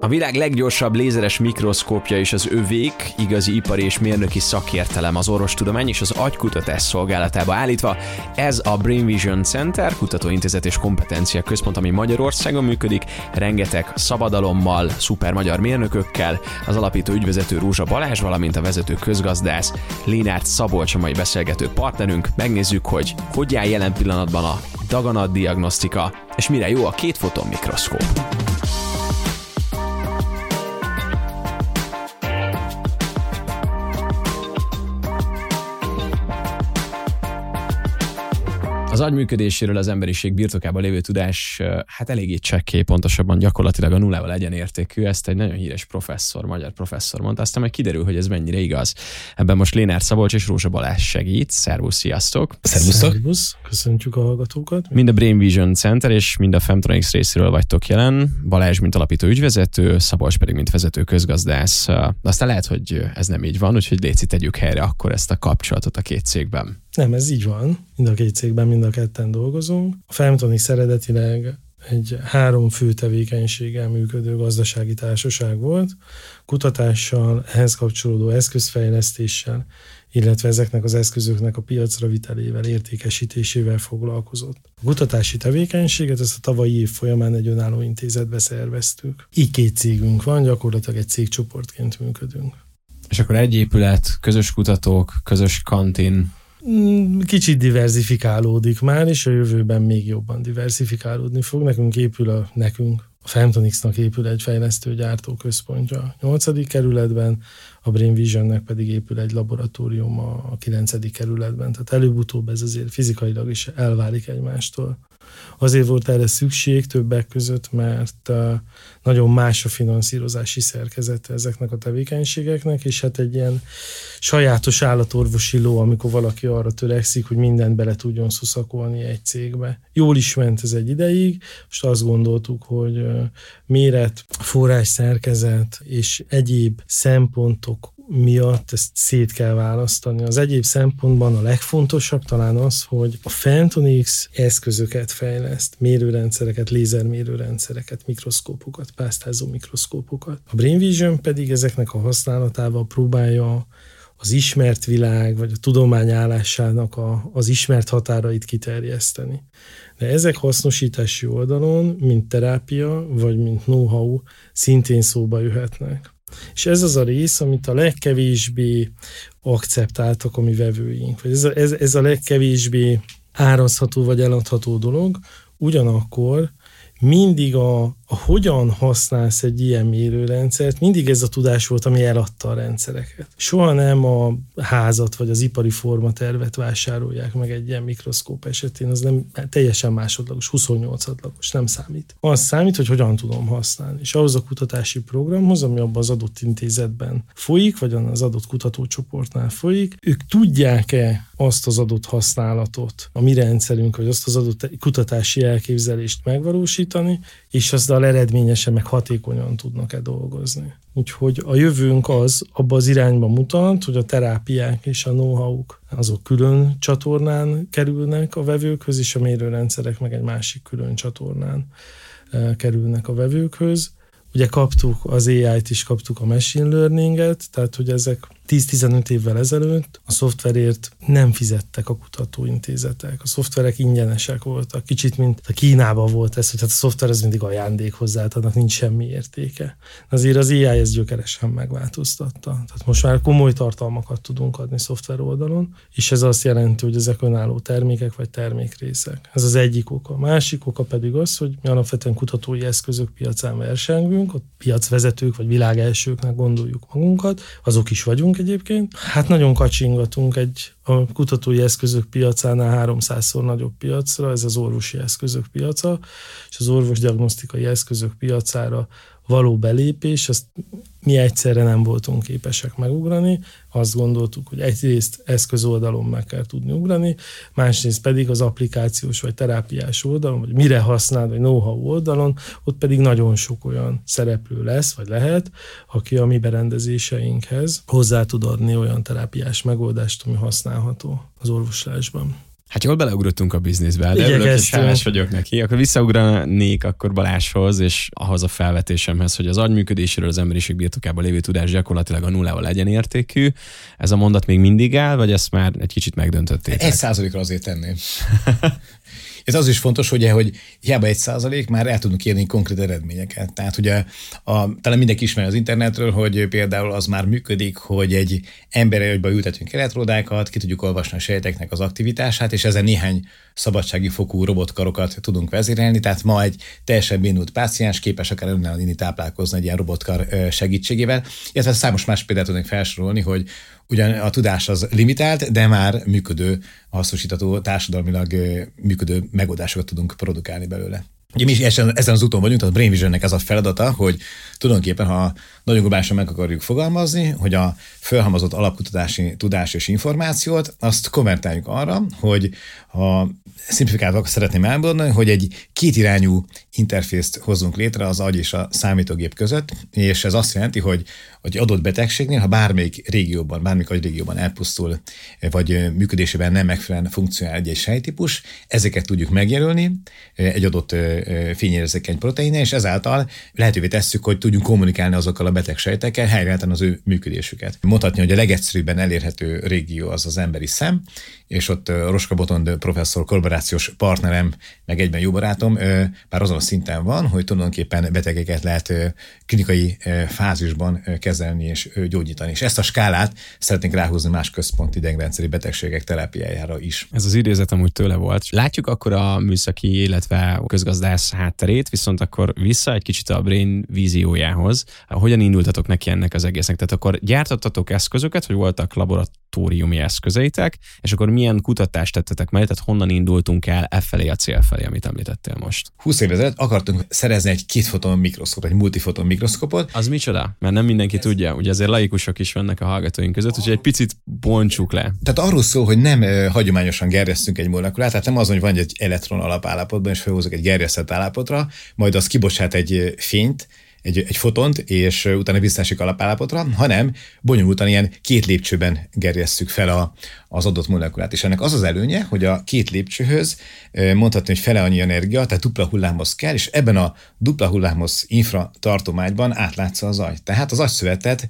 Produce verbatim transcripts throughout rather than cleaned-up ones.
A világ leggyorsabb lézeres mikroszkópja is az övék, igazi ipari és mérnöki szakértelem az orvostudomány és az agykutatás szolgálatába állítva. Ez a Brainvision Center, kutatóintézet és kompetencia központ, ami Magyarországon működik, rengeteg szabadalommal, szuper magyar mérnökökkel, az alapító ügyvezető Rózsa Balázs, valamint a vezető közgazdász Lénárt Szabolcs a mai beszélgető partnerünk. Megnézzük, hogy hogy áll jelen pillanatban a daganatdiagnosztika, és mire jó a kétfoton mikroszkóp. Az agy működéséről az emberiség birtokában lévő tudás hát eléggé csekély, pontosabban gyakorlatilag a nullával egyenértékű, ezt egy nagyon híres professzor, magyar professzor mondta, aztán majd kiderül, hogy ez mennyire igaz. Ebben most Lénárt Szabolcs és Rózsa Balázs segít. Szervusz, sziasztok! Szervusztok! Szervusz. Köszöntjük a hallgatókat! Mind a Brainvision Center és mind a Femtonics részéről vagytok jelen. Balázs, mint alapító ügyvezető, Szabolcs pedig, mint vezető közgazdász. Aztán lehet, hogy ez nem így van, úgyhogy léci tegyük helyre akkor ezt a kapcsolatot a két cégben. Nem, ez így van. Mind a két cégben, mind a ketten dolgozunk. A Femtonics eredetileg egy három fő tevékenységgel működő gazdasági társaság volt, kutatással, ehhez kapcsolódó eszközfejlesztéssel, illetve ezeknek az eszközöknek a piacra vitelével, értékesítésével foglalkozott. A kutatási tevékenységet ezt a tavalyi év folyamán egy önálló intézetbe szerveztük. Így két cégünk van, gyakorlatilag egy cégcsoportként működünk. És akkor egy épület, közös kutatók, közös kantin. Kicsit diversifikálódik már, és a jövőben még jobban diversifikálódni fog. Nekünk épül a, nekünk, a Femtonicsnak épül egy fejlesztő-gyártó központja a nyolcadik kerületben, a Brainvisionnek pedig épül egy laboratórium a kilencedik kerületben. Tehát előbb-utóbb ez azért fizikailag is elválik egymástól. Azért volt erre szükség többek között, mert nagyon más a finanszírozási szerkezete ezeknek a tevékenységeknek, és hát egy ilyen sajátos állatorvosi ló, amikor valaki arra törekszik, hogy mindent bele tudjon szuszakolni egy cégbe. Jól is ment ez egy ideig, most azt gondoltuk, hogy méret, forrás szerkezet és egyéb szempontok miatt ezt szét kell választani. Az egyéb szempontban a legfontosabb talán az, hogy a Femtonics eszközöket fejleszt, mérőrendszereket, lézermérőrendszereket, mikroszkópokat, pásztázó mikroszkópokat. A Brainvision pedig ezeknek a használatával próbálja az ismert világ, vagy a tudomány állásának a, az ismert határait kiterjeszteni. De ezek hasznosítási oldalon, mint terápia, vagy mint know-how szintén szóba jöhetnek. És ez az a rész, amit a legkevésbé akceptáltak a mi vevőink. Ez a, ez, ez a legkevésbé árazható vagy eladható dolog. Ugyanakkor mindig a, a hogyan használsz egy ilyen mérőrendszert, mindig ez a tudás volt, ami eladta a rendszereket. Soha nem a házat vagy az ipari formatervet vásárolják meg egy ilyen mikroszkóp esetén, az nem teljesen másodlagos, huszonnyolc adlagos, nem számít. Az számít, hogy hogyan tudom használni. És ahhoz a kutatási programhoz, ami abban az adott intézetben folyik, vagy az adott kutatócsoportnál folyik, ők tudják-e azt az adott használatot, a mi rendszerünk, vagy azt az adott kutatási elképzelést megvalósítani, és azzal eredményesen meg hatékonyan tudnak-e dolgozni. Úgyhogy a jövőnk az abba az irányba mutat, hogy a terápiák és a know-how-k azok külön csatornán kerülnek a vevőkhöz, és a mérőrendszerek meg egy másik külön csatornán kerülnek a vevőkhöz. Ugye kaptuk az á í-t is, kaptuk a machine learning-et, tehát hogy ezek tíz-tizenöt évvel ezelőtt a szoftverért nem fizettek a kutatóintézetek. A szoftverek ingyenesek voltak. Kicsit, mint a Kínában volt ez, hogy hát a szoftver az mindig ajándék hozzá, annak nincs semmi értéke. Azért az á í ezt gyökeresen megváltoztatta. Tehát most már komoly tartalmakat tudunk adni szoftver oldalon, és ez azt jelenti, hogy ezek önálló termékek vagy termékrészek. Ez az egyik oka. A másik oka pedig az, hogy mi alapvetően kutatói eszközök piacán versengünk, a piacvezetők vagy világelsőknek gondoljuk magunkat, azok is vagyunk egyébként. Hát nagyon kacsingatunk egy a kutatói eszközök piacánál háromszázszor nagyobb piacra, ez az orvosi eszközök piaca, és az orvosdiagnosztikai eszközök piacára való belépés, azt mi egyszerre nem voltunk képesek megugrani, azt gondoltuk, hogy egyrészt eszközoldalon meg kell tudni ugrani, másrészt pedig az applikációs vagy terápiás oldalon, vagy mire használ, vagy know-how oldalon, ott pedig nagyon sok olyan szereplő lesz, vagy lehet, aki a mi berendezéseinkhez hozzá tud adni olyan terápiás megoldást, ami használható az orvoslásban. Hát jól beleugrottunk a bizniszbe, de örülök, és hálás vagyok neki. Akkor visszaugranék akkor Balázshoz, és ahhoz a felvetésemhez, hogy az agyműködéséről az emberiség birtokában lévő tudás gyakorlatilag a nullával legyenértékű. Ez a mondat még mindig áll, vagy ezt már egy kicsit megdöntöttétek? Egy százalékra azért tenném. Ez az is fontos, ugye, hogy hiába egy százalék, már el tudunk érni konkrét eredményeket. Tehát ugye a, talán mindenki ismeri az internetről, hogy például az már működik, hogy egy emberagyba ültetünk elektródákat, ki tudjuk olvasni a sejteknek az aktivitását, és ezen néhány szabadsági fokú robotkarokat tudunk vezérelni. Tehát ma egy teljesen bénult páciens képes akár önállóan inni táplálkozni egy ilyen robotkar segítségével. Illetve számos más példát tudnék felsorolni, hogy ugyan a tudás az limitált, de már működő, hasznosítható, társadalmilag működő megoldásokat tudunk produkálni belőle. Ugye mi is ezen az úton vagyunk, tehát a Brainvisionnek ez a feladata, hogy tulajdonképpen, ha nagyon globálisan meg akarjuk fogalmazni, hogy a felhalmozott alapkutatási tudás és információt, azt konvertáljuk arra, hogy ha szimplifikálva szeretném elmondani, hogy egy kétirányú interfészt hozzunk létre az agy és a számítógép között, és ez azt jelenti, hogy egy adott betegségnél, ha bármelyik régióban, bármelyik agyrégióban elpusztul, vagy működésében nem megfelelően funkcionál egy-egy sejtípus, ezeket tudjuk megjelölni egy adott fényérzékeny proteine, és ezáltal lehetővé tesszük, hogy tudjunk kommunikálni azokkal a beteg sejtekkel, helyreállítani az ő működésüket. Mondhatni, hogy a legegyszerűbben elérhető régió az az emberi szem, és ott Roska Botond professzor, kollaborációs partnerem, meg egyben jó barátom, már azon a szinten van, hogy tulajdonképpen betegeket lehet klinikai fázisban kezelni és gyógyítani. És ezt a skálát szeretnénk ráhúzni más központi idegrendszeri betegségek terápiájára is. Ez az idézet amúgy tőle volt. Látjuk akkor a műszaki, illetve közgazdász hátterét, viszont akkor vissza egy kicsit a Brain víziójához. Hogyan indultatok neki ennek az egésznek? Tehát akkor gyártottatok eszközöket, hogy voltak laboratóriumi eszközeitek, és akkor milyen kutatást tettetek mellé, tehát honnan indultunk el e felé, a cél felé, amit említettél most? húsz évvel ezelőtt akartunk szerezni egy kétfoton mikroszkópot, egy multifoton mikroszkópot. Az micsoda? Mert nem mindenki ez... tudja, ugye azért laikusok is vannak a hallgatóink között, úgyhogy egy picit bontsuk le. Tehát arról szól, hogy nem ö, hagyományosan gerjesztünk egy molekulát, tehát nem az, hogy van egy elektron alapállapotban, és felhozok egy gerjesztett állapotra, majd az kibocsát egy fényt, Egy, egy fotont, és utána visszaesik alapállapotra, hanem bonyolultan ilyen két lépcsőben gerjesszük fel a, az adott molekulát. És ennek az az előnye, hogy a két lépcsőhöz mondhatni, hogy fele annyi energia, tehát dupla hullámhoz kell, és ebben a dupla hullámhoz infra tartományban átlátsza az agy. Tehát az agyszövetet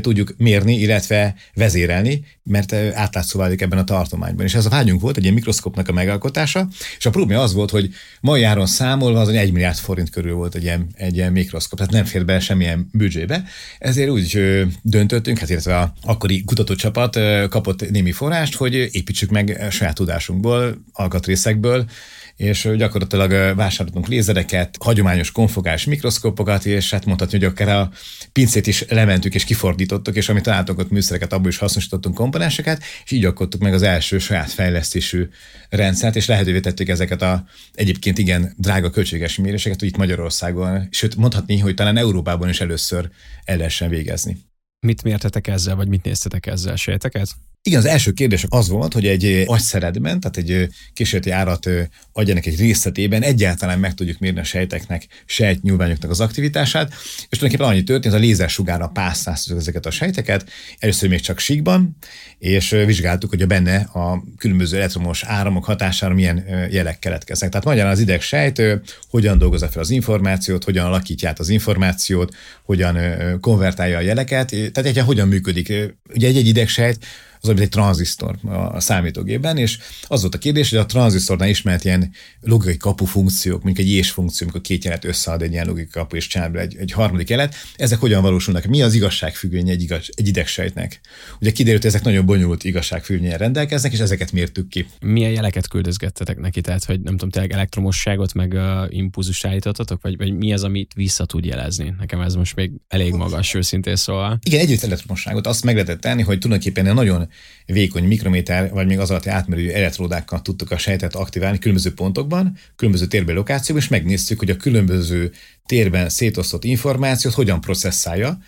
tudjuk mérni, illetve vezérelni, mert átlátszó válik ebben a tartományban. És ez a vágyunk volt, egy ilyen mikroszkópnak a megalkotása, és a probléma az volt, hogy mai áron számolva az egy milliárd forint körül volt egy ilyen, egy ilyen mikroszkóp. Tehát nem fér be semmilyen büdzsébe, ezért úgy döntöttünk, hát illetve a akkori kutatócsapat kapott némi forrást, hogy építsük meg saját tudásunkból, alkatrészekből, és gyakorlatilag vásároltunk lézereket, hagyományos konfokás mikroszkópokat, és hát mondhatni, hogy akár a pincét is lementük és kifordítottuk, és amit találtunk ott műszereket, abból is hasznosítottunk komponenseket, és így alkottuk meg az első saját fejlesztésű rendszert, és lehetővé tettük ezeket a egyébként igen drága költséges méréseket, hogy itt Magyarországon, sőt mondhatni, hogy talán Európában is először el lehessen végezni. Mit mértetek ezzel, vagy mit néztetek ezzel, sejteket? Igen, az első kérdés az volt, hogy egy agyszeredben, tehát egy kísérleti árat agyának egy részletében egyáltalán meg tudjuk mérni a sejteknek, sejtnyúlványoknak az aktivitását, és tulajdonképpen annyi történt, hogy a lézersugárra pásztáztuk ezeket a sejteket, először még csak síkban, és vizsgáltuk, hogy a benne a különböző elektromos áramok hatására milyen jelek keletkeznek. Tehát magyarán az idegsejt hogyan dolgozza fel az információt, hogyan alakítja át az információt, hogyan konvertálja a jeleket, tehát egyáltalán hogyan működik. Ugye egy-egy idegsejt az, amit egy tranzisztor a számítógében, és az volt a kérdés, hogy a tranzisztornál ismert ilyen logikai kapu funkciók, mondjuk egy és funkció, amikor két jelet összead egy ilyen logikai kapu, és csinál egy, egy harmadik jelet, ezek hogyan valósulnak? Mi az igazságfüggvénye egy, igaz, egy idegsejtnek? Ugye kiderült, hogy ezek nagyon bonyolult igazságfüggvényen rendelkeznek, és ezeket mértük ki. Milyen jeleket küldözgettetek neki? Tehát, hogy nem tudom, tényleg elektromosságot, meg uh, impulzust állítottatok, vagy, vagy mi az, amit vissza tud jelezni? Nekem ez most még elég magas, őszintén szóval. Igen, együtt elektromosságot azt meg lehetett tenni, hogy tulajdonképpen nagyon vékony mikrométer, vagy még az alatti átmérőjű elektródákkal tudtuk a sejtet aktiválni különböző pontokban, különböző térben, lokációban, és megnéztük, hogy a különböző térben szétosztott információt hogyan processzálja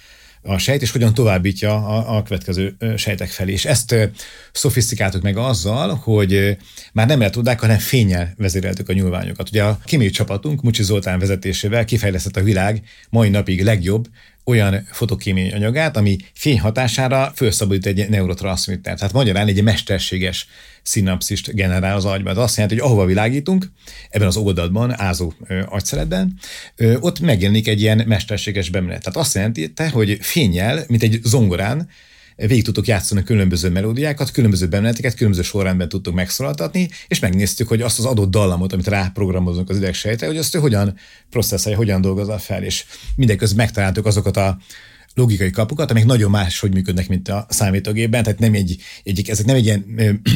a sejt, és hogyan továbbítja a, a következő sejtek felé. És ezt szofisztikáltuk meg azzal, hogy már nem elektródák, hanem fénnyel vezéreltük a nyúlványokat. Ugye a kémiai csapatunk Mucsi Zoltán vezetésével kifejlesztett a világ mai napig legjobb olyan fotokémiai anyagát, ami fény hatására felszabadít egy neurotranszmittert. Tehát magyarán egy mesterséges szinapszist generál az agyban. Ez azt jelenti, hogy ahova világítunk, ebben az oldatban, ázó agyszeredben, ott megjelenik egy ilyen mesterséges bemenet. Tehát azt jelenti, hogy fényjel, mint egy zongorán, végig tudtuk játszani különböző melódiákat, különböző bemeneteket, különböző sorrendben tudtuk megszólaltatni, és megnéztük, hogy azt az adott dallamot, amit ráprogramozunk az idegsejtre, hogy azt ő hogyan processzálja, hogyan dolgozza fel, és mindeközben megtaláltuk azokat a logikai kapukat, amik nagyon máshogy működnek, mint a számítógépben, tehát nem egy, egyik, ezek nem egy ilyen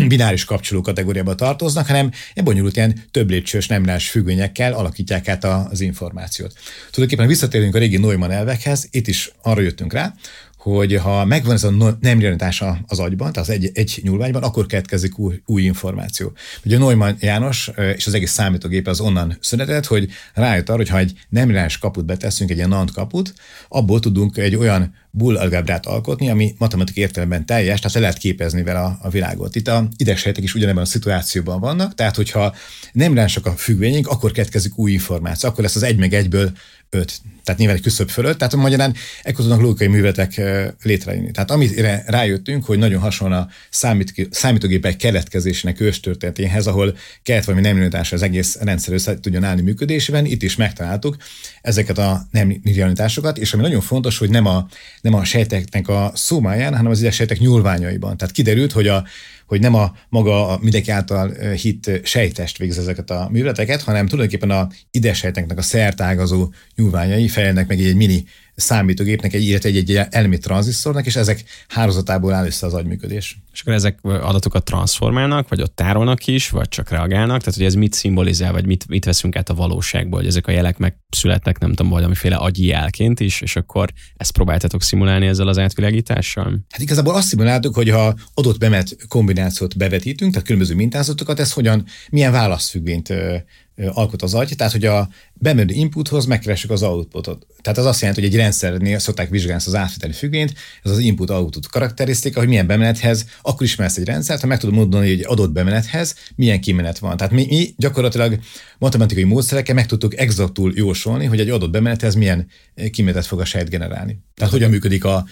bináris kapcsoló kategóriába tartoznak, hanem bonyolult ilyen több lépcsős nemrás függvényekkel alakítják át az információt. Tulajdonképpen visszatérünk a régi Neumann elvekhez, itt is arra jöttünk rá, hogy ha megvan ez a nem realitása az agyban, tehát az egy, egy nyúlványban, akkor keletkezik új, új információ. Ugye Neumann János és az egész számítógép az onnan született, hogy rájött arra, hogy ha egy nem realitásos kaput beteszünk, egy ilyen nant kaput, abból tudunk egy olyan Boole algebrát alkotni, ami matematikai értelemben teljes, tehát le lehet képezni vele a, a világot. Itt a idegsejtek is ugyanebben a szituációban vannak, tehát hogyha nem reálisak a függvényünk, akkor keletkezik új információ, akkor lesz az egy meg egyből öt, tehát nyilván egy küszöb fölött, tehát magyarán ekkor tudnak logikai műveletek létrejönni. Tehát amire rájöttünk, hogy nagyon hasonló a számít, számítógépek keletkezésének őstörténetéhez, ahol kellett valami nem realitása az egész rendszer össze tudjon állni működésében, itt is megtaláltuk ezeket a nem realitásokat, és ami nagyon fontos, hogy nem a nem a sejteknek a szómáján, hanem az idegsejtek nyúlványaiban. Tehát kiderült, hogy, a, hogy nem a maga a mindenki által hitt sejttest végez ezeket a műveleteket, hanem tulajdonképpen a idegsejteknek a szertágazó nyúlványai felelnek meg egy mini számítógépnek, egy, illetve egy, egy elemi tranzisztornak, és ezek hálózatából áll össze az agyműködés. És akkor ezek adatokat transformálnak, vagy ott tárolnak is, vagy csak reagálnak? Tehát, hogy ez mit szimbolizál, vagy mit, mit veszünk át a valóságból, hogy ezek a jelek megszületnek, nem tudom, valamiféle agyi jelként is, és akkor ezt próbáltatok szimulálni ezzel az átvilágítással? Hát igazából azt szimuláltuk, hogy ha adott bemet kombinációt bevetítünk, tehát különböző mintázatokat, ez hogyan, milyen válaszfüggvényt alkot az agy, tehát hogy a bemenő inputhoz megkeressük az outputot. Tehát az azt jelenti, hogy egy rendszernél szokták vizsgálni az átvételi függvényt, ez az input-output karakterisztika, hogy milyen bemenethez, akkor ismersz egy rendszert, ha meg tudod mondani, hogy egy adott bemenethez milyen kimenet van. Tehát mi, mi gyakorlatilag matematikai módszerekkel meg tudtuk exaktul jósolni, hogy egy adott bemenethez milyen kimenetet fog a sejt generálni. Tehát hogyan működik a,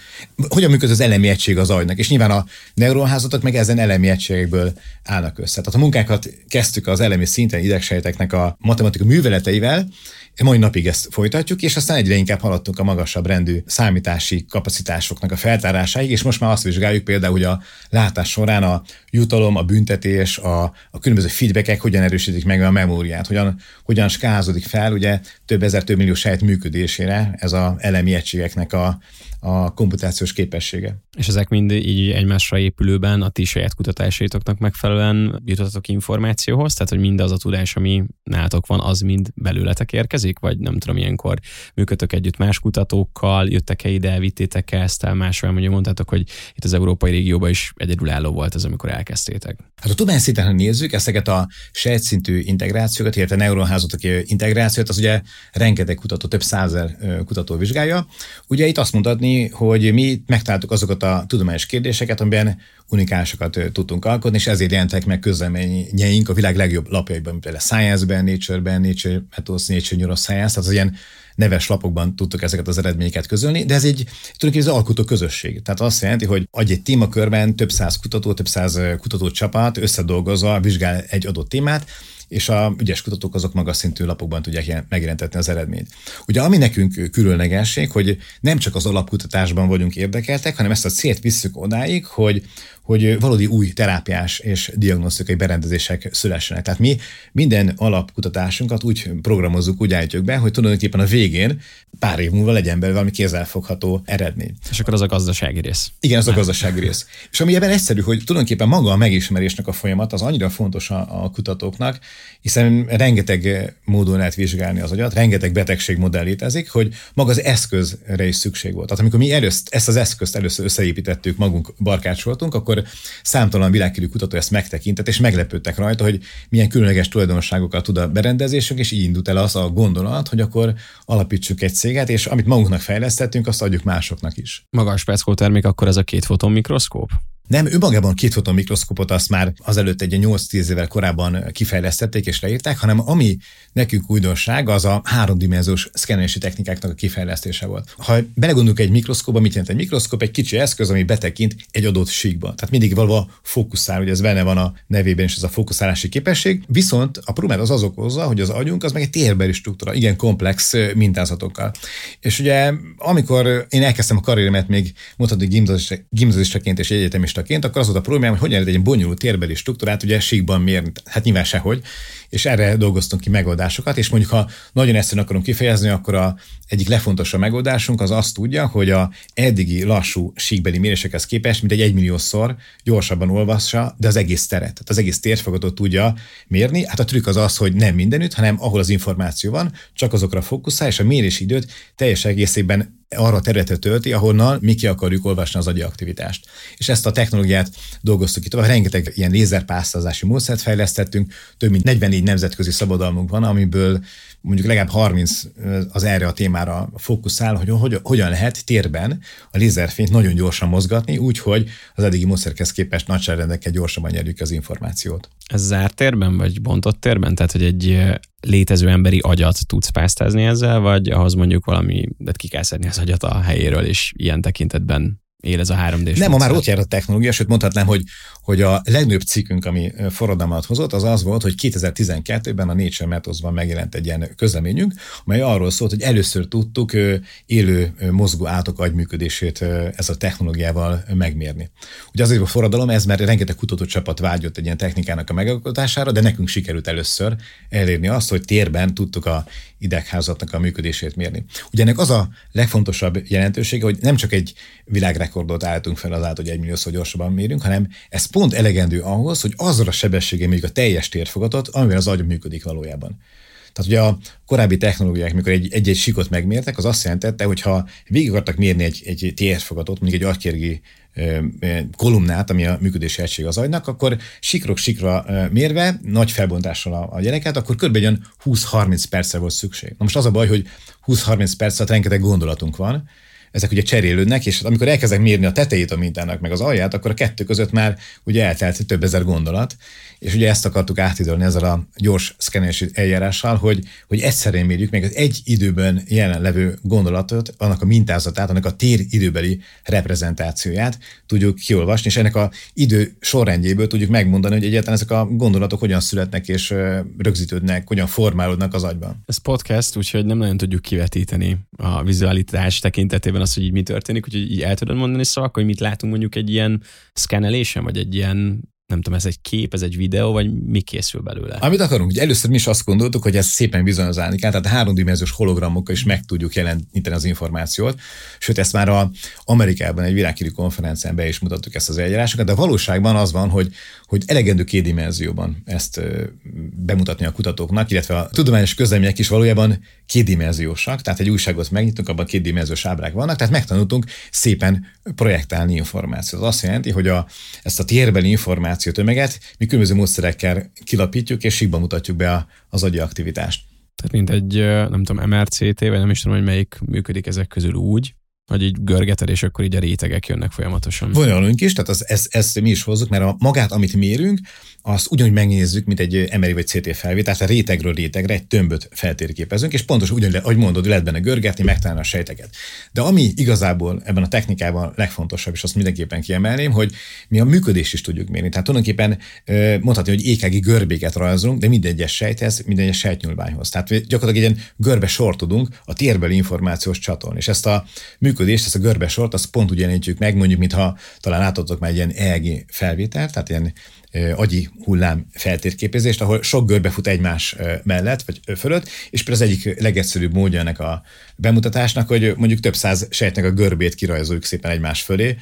hogyan működik az elemi egység az agynak, és nyilván a neuronhálózatok meg ezen elemi egységekből állnak össze. Tehát a munkákat kezdtük az elemi szinten idegsejteknek a matematika műveleteivel, mai napig ezt folytatjuk, és aztán egyre inkább haladtunk a magasabb rendű számítási kapacitásoknak a feltárásáig, és most már azt vizsgáljuk például, hogy a látás során a jutalom, a büntetés, a, a különböző feedbackek hogyan erősítik meg a memóriát, hogyan, hogyan skálázódik fel ugye több ezer, több millió sejt működésére ez az elemi egységeknek a, a komputációs képessége. És ezek mind így egymásra épülőben a ti saját kutatásaitoknak megfelelően jutottatok információhoz, tehát hogy mindaz a tudás, ami nálatok van, az mind belőletek érkezik, vagy nem tudom, ilyenkor működtök együtt más kutatókkal, jöttek-e ide, vittétek ezt el máshol, mondjuk mondtátok, hogy itt az európai régióban is egyedülálló volt ez, amikor elkezdtétek. Hát a tudomány szinten, ha nézzük, ezeket a sejtszintű integrációkat, illetve neuronhálózatok integrációt, az ugye rengeteg kutató, több százezer kutató vizsgálja. Ugye itt azt mondhatni, hogy mi megtaláltuk azokat a tudományos kérdéseket, amiben unikálisokat tudtunk alkotni, és ezért jelentek meg közleményeink a világ legjobb lapjaiban, például Science-ben, Nature-ben, Nature Methods, Nature Neuroscience, tehát az ilyen neves lapokban tudtuk ezeket az eredményeket közölni, de ez egy tulajdonképpen az alkotó közösség. Tehát azt jelenti, hogy egy témakörben több száz kutató, több száz kutatócsapat összedolgozva vizsgál egy adott témát, és a ügyes kutatók azok magas szintű lapokban tudják megjelentetni az eredményt. Ugye ami nekünk különlegesség, hogy nem csak az alapkutatásban vagyunk érdekeltek, hanem ezt a célt visszük odáig, hogy, hogy valódi új terápiás és diagnosztikai berendezések szülessenek. Tehát mi minden alapkutatásunkat úgy programozzuk, úgy állítjuk be, hogy tulajdonképpen a végén pár év múlva legyen belőle valami kézzelfogható eredmény. És akkor az a gazdasági rész. Igen, az a gazdasági rész. És ami ebben egyszerű, hogy tulajdonképpen maga a megismerésnek a folyamat az annyira fontos a, a kutatóknak, hiszen rengeteg módon lehet vizsgálni az agyat, rengeteg betegségmodell létezik, hogy maga az eszközre is szükség volt. Tehát amikor mi előszt, ezt az eszközt először összeépítettük, magunk barkácsoltunk, akkor számtalan világkörüli kutató ezt megtekintett, és meglepődtek rajta, hogy milyen különleges tulajdonságokkal tud a berendezésünk, és így indult el az a gondolat, hogy akkor alapítsuk egy céget, és amit magunknak fejlesztettünk, azt adjuk másoknak is. Maga a speckó termék akkor ez a két foton mikroszkóp? Nem, önmagában a kétfoton mikroszkópot azt már azelőtt egy nyolc-tíz évvel korábban kifejlesztették és leírták, hanem ami nekünk újdonság, az a háromdimenziós szkennelési technikáknak a kifejlesztése volt. Ha belegondolunk egy mikroszkóba, mit jelent egy mikroszkóp? Egy kicsi eszköz, ami betekint egy adott síkba. Tehát mindig valahol fókuszál, ugye ez benne van a nevében is, ez a fókuszálási képesség. Viszont a problémát az az okozza, hogy az agyunk az meg egy térbeli struktúra, igen komplex mintázatokkal. És ugye amikor én elkezdtem a karrieremet még mondhatni gimnazistaként és egyetemista, akkor az volt a problémám, hogy hogyan lehet egy bonyolult térbeli struktúrát ugye síkban mérni. Hát nyilván sehogy. És erre dolgoztunk ki megoldásokat, és mondjuk ha nagyon egyszerűen akarom kifejezni, akkor a egyik legfontosabb megoldásunk az azt tudja, hogy a eddigi lassú síkbeli mérésekhez képest mint egy egymilliószor gyorsabban olvassa, de az egész teret, tehát az egész térfogatot tudja mérni. Hát a trükk az az, hogy nem mindenütt, hanem ahol az információ van, csak azokra fókuszál, és a mérési időt teljes egészében arra a területet tölti, ahonnan mi ki akarjuk olvasni az agyi aktivitást. És ezt a technológiát dolgoztuk ki tovább. Rengeteg ilyen lézerpásztázási módszert fejlesztettünk, több mint negyvennégy nemzetközi szabadalmunk van, amiből mondjuk legalább harminc az erre a témára fókuszál, hogy hogyan lehet térben a lézerfényt nagyon gyorsan mozgatni, úgyhogy az eddigi módszerhez képest nagyságrendekkel gyorsabban nyerjük az információt. Ez zárt térben, vagy bontott térben? Tehát, hogy egy létező emberi agyat tudsz pásztázni ezzel, vagy ahhoz mondjuk valami, de ki kell szedni az agyat a helyéről, és ilyen tekintetben él ez a három dés. Nem, ma már ott jár a technológia, sőt mondhatnám, hogy, hogy a legnagyobb cikkünk, ami forradalmat hozott, az az volt, hogy kétezer-tizenkettőben a Nature Methodsban megjelent egy ilyen közleményünk, amely arról szólt, hogy először tudtuk élő mozgó állatok agyműködését ez a technológiával megmérni. Ugye azért a forradalom, ez már rengeteg kutatócsapat vágyott egy ilyen technikának a megalkotására, de nekünk sikerült először elérni azt, hogy térben tudtuk a idegházatnak a működését mérni. Ugye ennek az a legfontosabb jelentősége, hogy nem csak egy világrekordot álltunk fel azáltal, hogy egy milliószor gyorsabban mérünk, hanem ez pont elegendő ahhoz, hogy azra a sebességgel mérjük a teljes térfogatot, amivel az agy működik valójában. Tehát ugye a korábbi technológiák, mikor egy-egy síkot megmértek, az azt jelentette, hogy ha végig akartak mérni egy, egy térfogatot, mondjuk egy agykérgi kolumnát, ami a működési egység az agynak, akkor sikrok sikra mérve, nagy felbontással a, a gyereket, akkor kb. Olyan húsz-harminc percre volt szükség. Na most az a baj, hogy húsz-harminc perc alatt rengeteg gondolatunk van, ezek ugye cserélődnek, és amikor elkezdek mérni a tetejét a mintának, meg az alját, akkor a kettő között már ugye eltelt több ezer gondolat, és ugye ezt akartuk átidolni ezzel a gyors szkennelési eljárással, hogy, hogy egyszerűen mérjük még az egy időben jelenlevő gondolatot, annak a mintázatát, annak a téridőbeli reprezentációját tudjuk kiolvasni, és ennek a idő sorrendjéből tudjuk megmondani, hogy egyáltalán ezek a gondolatok hogyan születnek és rögzítődnek, hogyan formálódnak az agyban. Ez podcast, úgyhogy nem nagyon tudjuk kivetíteni a vizualitás tekintetében az, hogy így mi történik, úgyhogy így el tudod mondani, szóval akkor, hogy mit látunk mondjuk egy ilyen szkennelésen, vagy egy ilyen, nem tudom, ez egy kép, ez egy videó, vagy mi készül belőle? Amit akarunk, ugye először mi is azt gondoltuk, hogy ezt szépen vizualizálni kell, tehát háromdimenziós hologramokkal is meg tudjuk jeleníteni az információt, sőt ezt már a Amerikában egy világhírű konferencián be is mutattuk ezt az eljárásokat, de a valóságban az van, hogy, hogy elegendő két dimenzióban ezt bemutatni a kutatóknak, illetve a tudományos közlemények is valójában kétdimenziósak, tehát egy újságot megnyitunk, abban kétdimenziós ábrák vannak, tehát megtanultunk szépen projektálni információt. Az azt jelenti, hogy a, ezt a térbeli információt tömeget, mi különböző módszerekkel kilapítjuk, és síkban mutatjuk be az agyi aktivitást. Tehát mint egy, nem tudom, em er cé té, vagy nem is tudom, hogy melyik működik ezek közül úgy, hogy így görgeted, és akkor így a rétegek jönnek folyamatosan. Vonalunk is, tehát az, ezt, ezt mi is hozzuk, mert a magát, amit mérünk, azt ugyanúgy megnézzük, mint egy em er i vagy cé té felvételt, tehát rétegről rétegre egy tömböt feltérképezünk, és pontosan ugyanúgy, ahogy mondod, lehet benne görgetni, megtalálni a sejteket. De ami igazából ebben a technikában legfontosabb, és azt mindenképpen kiemelném, hogy mi a működést is tudjuk mérni. Tehát tulajdonképpen mondhatni, hogy é ká gé görbéket rajzolunk, de minden egyes sejthez, minden egyes sejtnyúlványhoz. Tehát gyakorlatilag egy ilyen görbe sort tudunk a térbeli információs csatorn, és ezt a működést, ezt a görbe sort, azt pont ugyanítjük meg, mondjuk, mintha talán látottok már egy ilyen e e gé felvételt, tehát ilyen agyi hullám feltérképezést, ahol sok görbe fut egymás mellett, vagy fölött, és például az egyik legegyszerűbb módja ennek a bemutatásnak, hogy mondjuk több száz sejtnek a görbét kirajzoljuk szépen egymás fölé,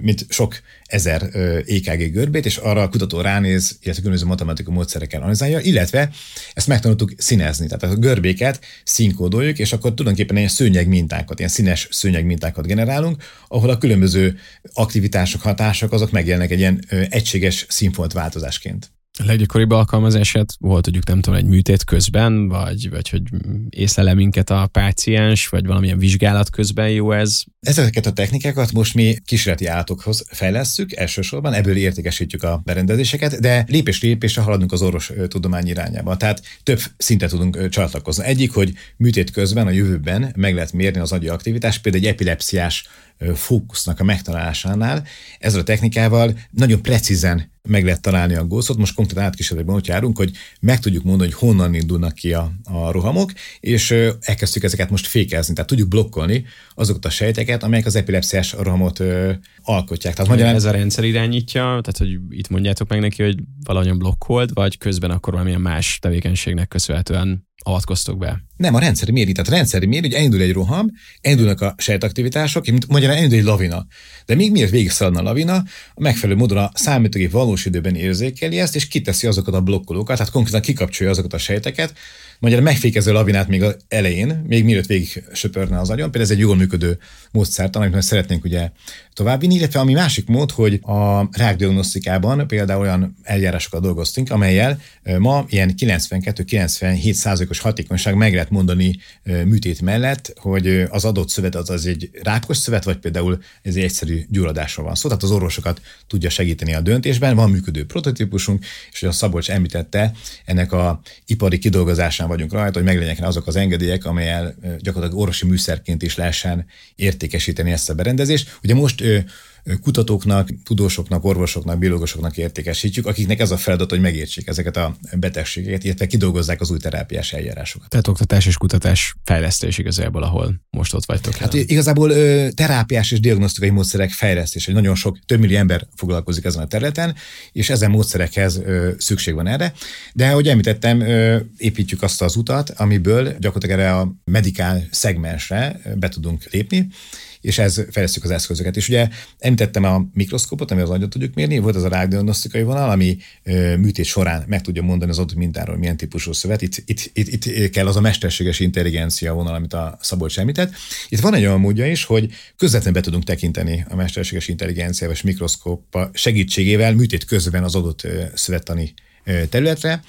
mint sok ezer é ká gé görbét, és arra a kutató ránéz, illetve különböző matematikai módszerekkel analizálja, illetve ezt megtanultuk színezni, tehát a görbéket színkódoljuk, és akkor tulajdonképpen ilyen szőnyegmintákat, ilyen színes szőnyegmintákat generálunk, ahol a különböző aktivitások, hatások azok megjelennek egy ilyen egységes színfolt változásként. A leggyakoribb alkalmazását volt, tudjuk, nem tudom, egy műtét közben, vagy, vagy hogy észlele minket a páciens, vagy valamilyen vizsgálat közben jó ez. Ezeket a technikákat most mi kísérleti állatokhoz fejlesszük, elsősorban ebből értékesítjük a berendezéseket, de lépés-lépésre haladunk az orvos tudomány irányába. Tehát több szintet tudunk csatlakozni. Egyik, hogy műtét közben a jövőben meg lehet mérni az agyi aktivitást, például egy epilepsziás fókusznak a megtalálásánál ezzel a technikával nagyon precízen meg lehet találni a gócot. Most konkrétan átkísérletben ott járunk, hogy meg tudjuk mondani, hogy honnan indulnak ki a, a rohamok, és elkezdtük ezeket most fékezni. Tehát tudjuk blokkolni azokat a sejteket, amelyek az epilepsziás rohamot ö, alkotják. Tehát magyarán... Ez a rendszer irányítja, tehát hogy itt mondjátok meg neki, hogy valahogyan blokkolt, vagy közben akkor valamilyen más tevékenységnek köszönhetően avatkoztok be. Nem, a rendszer méri. Tehát a rendszer méri, hogy elindul egy roham, elindulnak a sejtaktivitások, mint magyarán elindul egy lavina. De még miért végig szaladna a lavina, a megfelelő módon a számítógép valós időben érzékeli ezt, és kiteszi azokat a blokkolókat, tehát konkrétan kikapcsolja azokat a sejteket, magyarán megfékező a lavinát még az elején, még mielőtt végig söpörne az agyon. Például ez egy jól működő módszert, amit most szeretnénk ugye továbbvinni, illetve ami másik mód, hogy a rákdiagnosztikában például olyan eljárásokat dolgoztunk, amellyel ma ilyen kilencvenkettő-kilencvenhét százalékos hatékonyság meg lehet mondani műtét mellett, hogy az adott szövet az, az egy rákos szövet, vagy például ez egy egyszerű gyulladásról van szó. Tehát az orvosokat tudja segíteni a döntésben, van működő prototípusunk, és a Szabolcs említette, ennek a ipari kidolgozásán vagyunk rajta, hogy meglegyenek azok az engedélyek, amellyel gyakorlatilag orvosi műszerként is lehessen értékesíteni ezt a berendezést. Ugye most kutatóknak, tudósoknak, orvosoknak, biológusoknak értékesítjük, akiknek ez a feladat, hogy megértsék ezeket a betegségeket, illetve kidolgozzák az új terápiás eljárásokat. Tehát oktatás és kutatás fejlesztés igazából, ahol most ott vagytok. Hát jelen. Igazából terápiás és diagnosztikai módszerek fejlesztése. Nagyon sok, több millió ember foglalkozik ezen a területen, és ezen módszerekhez szükség van erre. De ahogy említettem, építjük azt az utat, amiből gyakorlatilag erre a medikál szegmensre be tudunk lépni, és ez fejlesztjük az eszközöket. És ugye említettem a mikroszkópot, amivel az agyat tudjuk mérni, volt az a rákdiagnosztikai vonal, ami ö, műtét során meg tudja mondani az adott mintáról, milyen típusú szövet. Itt, itt, itt, itt kell az a mesterséges intelligencia vonal, amit a Szabolcs említett. Itt van egy olyan módja is, hogy közvetlenül be tudunk tekinteni a mesterséges intelligenciával és mikroszkóp segítségével műtét közben az adott szövettani területre,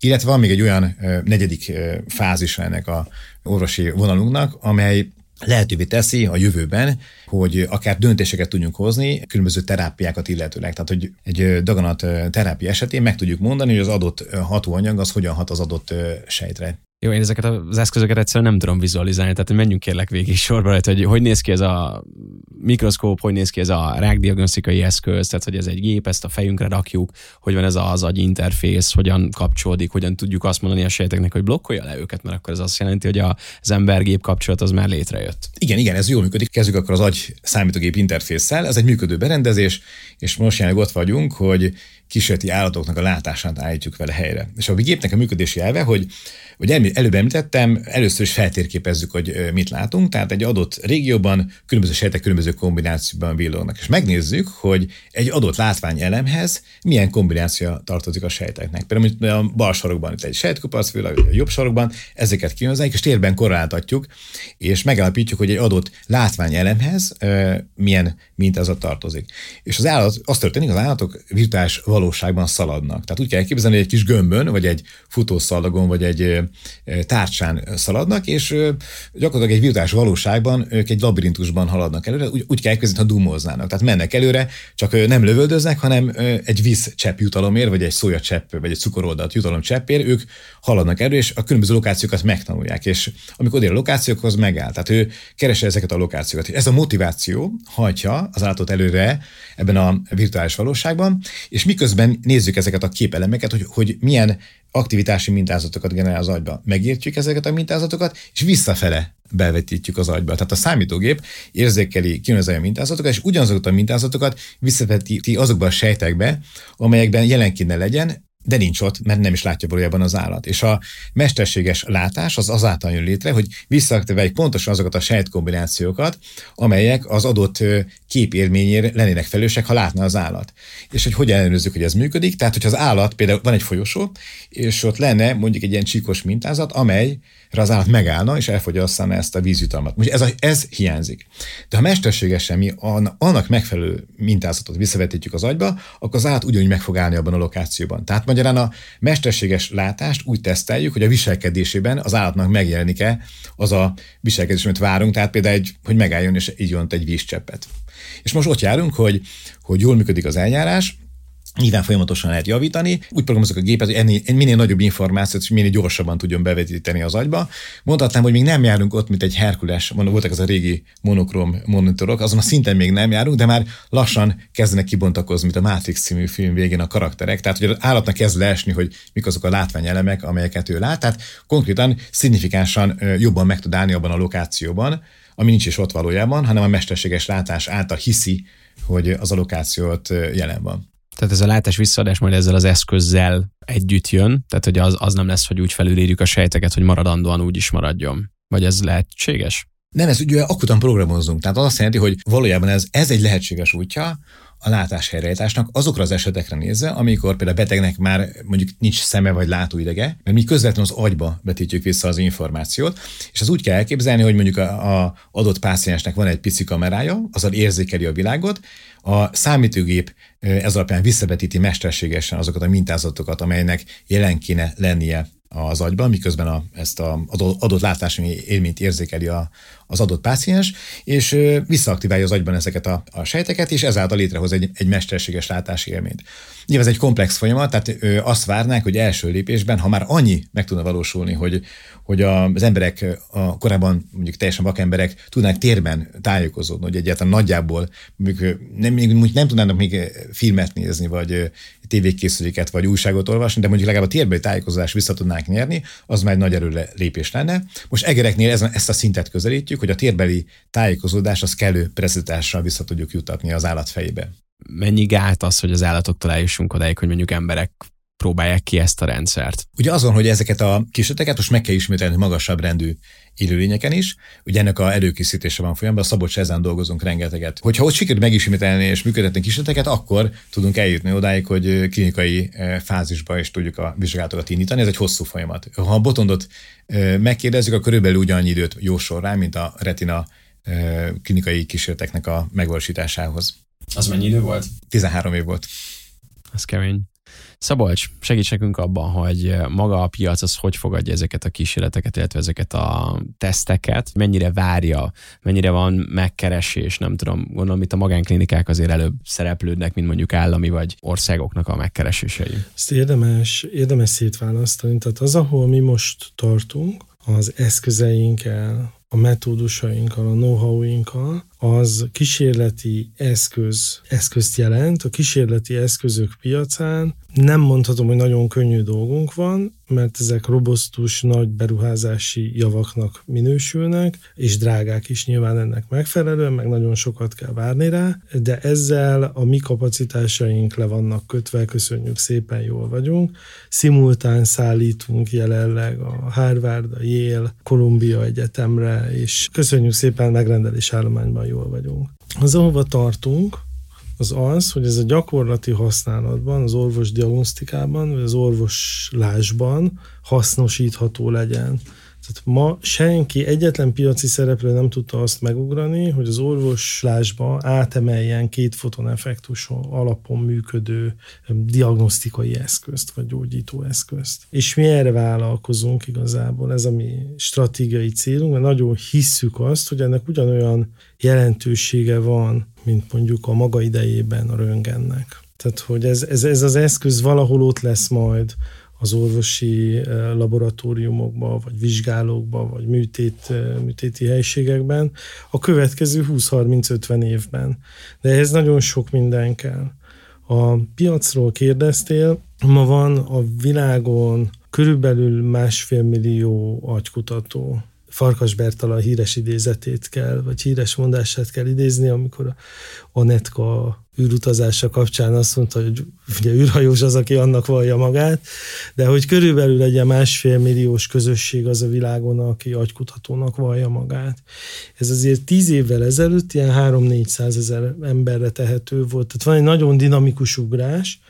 illetve van még egy olyan negyedik fázisa ennek a orvosi vonalunknak, amely lehetővé teszi a jövőben, hogy akár döntéseket tudjunk hozni, különböző terápiákat illetőleg. Tehát, hogy egy daganat terápia esetén meg tudjuk mondani, hogy az adott hatóanyag az hogyan hat az adott sejtre. Jó, én ezeket az eszközöket egyszerűen nem tudom vizualizálni, tehát menjünk kérlek végig sorba, hogy hogy néz ki ez a mikroszkóp, hogy néz ki ez a rákdiagnosztikai eszköz, tehát hogy ez egy gép, ezt a fejünkre rakjuk, hogy van ez az agy interfész, hogyan kapcsolódik, hogyan tudjuk azt mondani a sejteknek, hogy blokkolja le őket, mert akkor ez azt jelenti, hogy az ember-gép kapcsolat az már létrejött. Igen, igen, ez jól működik. Kezdjük akkor az agy számítógép interfésszel, ez egy működő berendezés, és most jelenleg ott vagyunk, hogy kísérleti állatoknak a látását állítjuk vele helyre. És a gépnek a működési elve, hogy, hogy előbb említettem, először is feltérképezzük, hogy mit látunk, tehát egy adott régióban különböző sejtek különböző kombinációban villognak, és megnézzük, hogy egy adott látványelemhez milyen kombináció tartozik a sejteknek. Például a bal sarokban itt egy sejtkupac, a jobb sarokban ezeket kihozzájuk, és térben korreláltatjuk, és megállapítjuk, hogy egy adott látványelemhez milyen mintázat tartozik. És az állat, az történik, az állatok virtuális valóságban szaladnak. Tehát úgy kell elképzelni, hogy egy kis gömbön, vagy egy futószalagon, vagy egy tárcsán szaladnak, és gyakorlatilag egy virtuális valóságban ők egy labirintusban haladnak előre, úgy, úgy kell elképzelni, ha dumoznának. Tehát mennek előre, csak nem lövöldöznek, hanem egy vízcsepp jutalomért, vagy egy szójacsepp, vagy egy cukoroldat jutalom cseppért, ők haladnak előre, és a különböző lokációkat megtanulják. És amikor odér a lokációkhoz megáll, tehát ő keresi ezeket a lokációkat. Ez a motiváció hajtja az állatot előre ebben a virtuális valóságban, és miközben nézzük ezeket a képelemeket, hogy, hogy milyen aktivitási mintázatokat generál az agyba. Megértjük ezeket a mintázatokat, és visszafele bevetítjük az agyba. Tehát a számítógép érzékeli, kínozza a mintázatokat, és ugyanazokat a mintázatokat visszavetíti azokba a sejtekbe, amelyekben jelen kéne legyen, de nincs ott, mert nem is látja valójában az állat. És a mesterséges látás az azáltal jön létre, hogy visszaaktiváljuk pontosan azokat a sejtkombinációkat, amelyek az adott képélményért lennének felelősek, ha látna az állat. És hogy hogyan ellenőrizzük, hogy ez működik? Tehát, hogyha az állat, például van egy folyosó, és ott lenne mondjuk egy ilyen csíkos mintázat, amelyre az állat megállna, és elfogyasztana ezt a vízjutalmat. Most ez, a, ez hiányzik. De ha mesterségesen mi annak megfelelő mintázatot visszavetítjük az agyba, akkor az állat ugyanúgy meg fog állni abban a lokációban. Tehát magyarán a mesterséges látást úgy teszteljük, hogy a viselkedésében az állatnak megjelenik-e az a viselkedés, amit várunk, tehát például egy, hogy megálljon és így jön egy vízcseppet. És most ott járunk, hogy, hogy jól működik az eljárás, nyilván folyamatosan lehet javítani. Úgy programozok a gépet, hogy ennél, minél nagyobb információt és minél gyorsabban tudjon bevetíteni az agyba. Mondhatnám, hogy még nem járunk ott, mint egy Herkules, voltak az a régi monokrom monitorok, azon a szinten még nem járunk, de már lassan kezdenek kibontakozni, mint a Matrix című film végén a karakterek. Tehát, hogy az állatnak kezd leesni, hogy mik azok a látványelemek, amelyeket ő lát. Tehát konkrétan szignifikánsan jobban meg tud állni abban a lokációban, ami nincs is ott valójában, hanem a mesterséges látás által hiszi, hogy az a lokációt jelen van. Tehát ez a látás visszaadás majd ezzel az eszközzel együtt jön, tehát hogy az, az nem lesz, hogy úgy felülírjuk a sejteket, hogy maradandóan úgy is maradjon. Vagy ez lehetséges? Nem, ez ugye akutan programozzunk. Tehát az azt jelenti, hogy valójában ez, ez egy lehetséges útja a látáshelyreállításnak azokra az esetekre nézve, amikor például a betegnek már mondjuk nincs szeme vagy látóidege, mert mi közvetlenül az agyba vetítjük vissza az információt, és az úgy kell elképzelni, hogy mondjuk a, a adott páciensnek van egy pici kamerája, azzal érzékeli a világot, a számítógép ez alapján visszavetíti mesterségesen azokat a mintázatokat, amelynek jelen kéne lennie az agyban, miközben a, ezt az adott látási élményt érzékeli a, az adott páciens, és visszaaktiválja az agyban ezeket a, a sejteket, és ezáltal létrehoz egy, egy mesterséges látási élményt. Nyilván ez egy komplex folyamat, tehát azt várnák, hogy első lépésben, ha már annyi meg tudna valósulni, hogy, hogy az emberek, a korábban mondjuk teljesen vakemberek tudnák térben tájékozódni, hogy egyáltalán nagyjából mondjuk nem, mondjuk nem tudnának még filmet nézni, vagy tévékészüléket, vagy újságot olvasni, de mondjuk legalább a térbeli tájékozódást vissza tudnánk nyerni, az már egy nagy erőre lépés lenne. Most egereknél ez, ezt a szintet közelítjük, hogy a térbeli tájékozódás az kellő precizitással vissza tudjuk jutatni az állat fejébe. Mennyi gát az, hogy az állatoktól eljussunk odáig, hogy mondjuk emberek próbálják ki ezt a rendszert? Ugye azon, hogy ezeket a kísérleteket most meg kell ismételni magasabb rendű élőlényeken is. Ugye ennek a előkészítése van folyamban, a Szabolcs ezen dolgozunk rengeteget. Hogyha ott sikerül megismételni és működtetni kísérleteket, akkor tudunk eljutni odáig, hogy klinikai fázisba is tudjuk a vizsgálatokat indítani. Ez egy hosszú folyamat. Ha a botondot megkérdezzük, akkor körülbelül ugyanannyi időt jósol rá, mint a retina klinikai kísérleteknek a megvalósításához. Az mennyi idő volt? tizenhárom év volt. Ez kemény. Szabolcs, segíts nekünk abban, hogy maga a piac az hogy fogadja ezeket a kísérleteket, illetve ezeket a teszteket, mennyire várja, mennyire van megkeresés, nem tudom, gondolom itt a magánklinikák azért előbb szereplődnek, mint mondjuk állami vagy országoknak a megkeresései. Ezt érdemes, érdemes szétválasztani, tehát az, ahol mi most tartunk, az eszközeinkkel, a metódusainkkal, a know-howinkkal, az kísérleti eszköz, eszközt jelent. A kísérleti eszközök piacán nem mondhatom, hogy nagyon könnyű dolgunk van, mert ezek robosztus, nagy beruházási javaknak minősülnek, és drágák is nyilván ennek megfelelően, meg nagyon sokat kell várni rá, de ezzel a mi kapacitásaink le vannak kötve, köszönjük szépen, jól vagyunk. Szimultán szállítunk jelenleg a Harvard, a Yale, Columbia Egyetemre, és köszönjük szépen, megrendelés állományban jól vagyunk. Az, ahova tartunk, az az, hogy ez a gyakorlati használatban, az orvos diagnosztikában, vagy az orvoslásban hasznosítható legyen. Tehát ma senki, egyetlen piaci szereplő nem tudta azt megugrani, hogy az orvoslásba átemeljen két fotoneffektus alapon működő diagnosztikai eszközt, vagy gyógyító eszközt. És mi erre vállalkozunk igazából, ez a mi stratégiai célunk, mert nagyon hisszük azt, hogy ennek ugyanolyan jelentősége van, mint mondjuk a maga idejében a röntgennek. Tehát, hogy ez, ez, ez az eszköz valahol ott lesz majd, az orvosi laboratóriumokban, vagy vizsgálókban, vagy műtét, műtéti helyiségekben a következő húsz-harminc-ötven évben. De ehhez nagyon sok minden kell. A piacról kérdeztél, ma van a világon körülbelül másfél millió agykutató. Farkas Bertal a híres idézetét kell, vagy híres mondását kell idézni, amikor a Netka űrutazása kapcsán azt mondta, hogy ugye űrhajós az, aki annak vallja magát, de hogy körülbelül egy másfél milliós közösség az a világon, aki agykutatónak vallja magát. Ez azért tíz évvel ezelőtt ilyen három-négyszázezer emberre tehető volt. Tehát van egy nagyon dinamikus ugrás,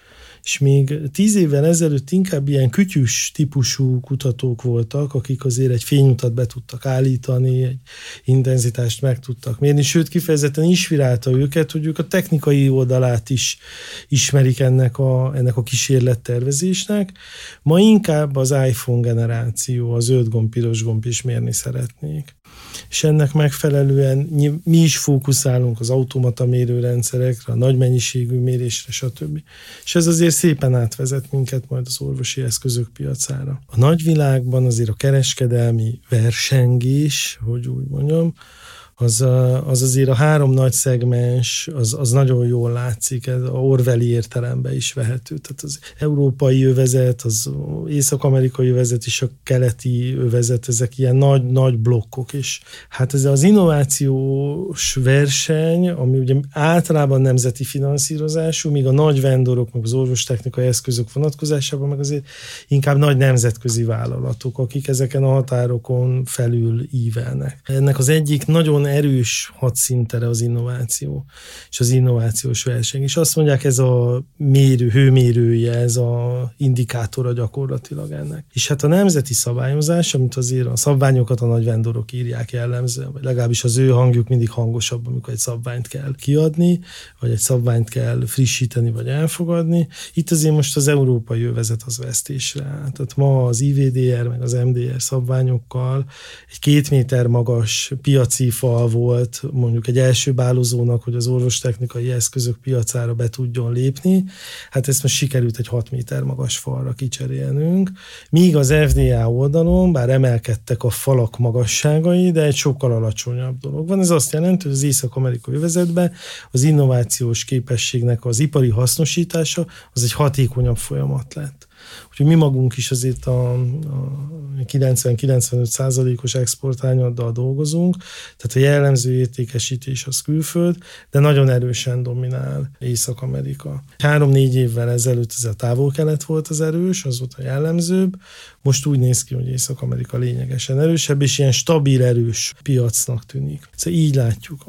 és még tíz évvel ezelőtt inkább ilyen kütyűs típusú kutatók voltak, akik azért egy fényutat be tudtak állítani, egy intenzitást meg tudtak mérni, sőt kifejezetten inspirálta őket, hogy ők a technikai oldalát is ismerik ennek a, ennek a kísérlettervezésnek. Ma inkább az iPhone generáció, az zöld gomb, piros gomb is mérni szeretnék. És ennek megfelelően mi is fókuszálunk az automata mérőrendszerekre, a nagy mennyiségű mérésre, stb. És ez azért szépen átvezet minket majd az orvosi eszközök piacára. A nagyvilágban azért a kereskedelmi versengés, hogy úgy mondjam, az, a, az azért a három nagy szegmens, az, az nagyon jól látszik, ez a Orwelli értelemben is vehető. Tehát az európai övezet, az észak-amerikai övezet és a keleti övezet, ezek ilyen nagy, nagy blokkok. És hát ez az innovációs verseny, ami ugye általában nemzeti finanszírozású, míg a nagy vendorok, meg az orvostechnikai eszközök vonatkozásában, meg azért inkább nagy nemzetközi vállalatok, akik ezeken a határokon felül ívelnek. Ennek az egyik nagyon erős hadszintere az innováció, és az innovációs verseny. És azt mondják, ez a mérő, hőmérője, ez a indikátora gyakorlatilag ennek. És hát a nemzeti szabályozás, amit azért a szabványokat a nagy vendorok írják jellemzően, vagy legalábbis az ő hangjuk mindig hangosabb, amikor egy szabványt kell kiadni, vagy egy szabványt kell frissíteni, vagy elfogadni. Itt azért most az európai övezet az vesztésre. Tehát ma az i vé dé er, meg az em dé er szabványokkal egy két méter magas piaci fal volt, mondjuk egy első bálozónak, hogy az orvostechnikai eszközök piacára be tudjon lépni. Hát ezt most sikerült egy hat méter magas falra kicserélnünk. Míg az ef dé á oldalon, bár emelkedtek a falak magasságai, de egy sokkal alacsonyabb dolog van. Ez azt jelenti, hogy az észak-amerikai övezetben az innovációs képességnek az ipari hasznosítása az egy hatékonyabb folyamat lett. Úgyhogy mi magunk is azért a, a kilencven-kilencvenöt százalékos exportányaddal dolgozunk, tehát a jellemző értékesítés az külföld, de nagyon erősen dominál Észak-Amerika. Három-négy évvel ezelőtt ez a távol-kelet volt az erős, az volt a jellemzőbb, most úgy néz ki, hogy Észak-Amerika lényegesen erősebb, és ilyen stabil, erős piacnak tűnik. Szóval így látjuk,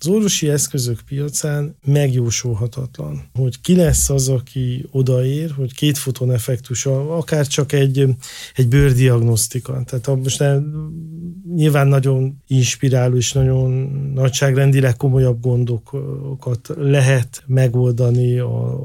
az orvosi eszközök piacán megjósolhatatlan, hogy ki lesz az, aki odaér, hogy két foton effektus, akár csak egy, egy bőrdiagnosztika. Tehát most nem, nyilván nagyon inspiráló és nagyon nagyságrendileg komolyabb gondokat lehet megoldani a,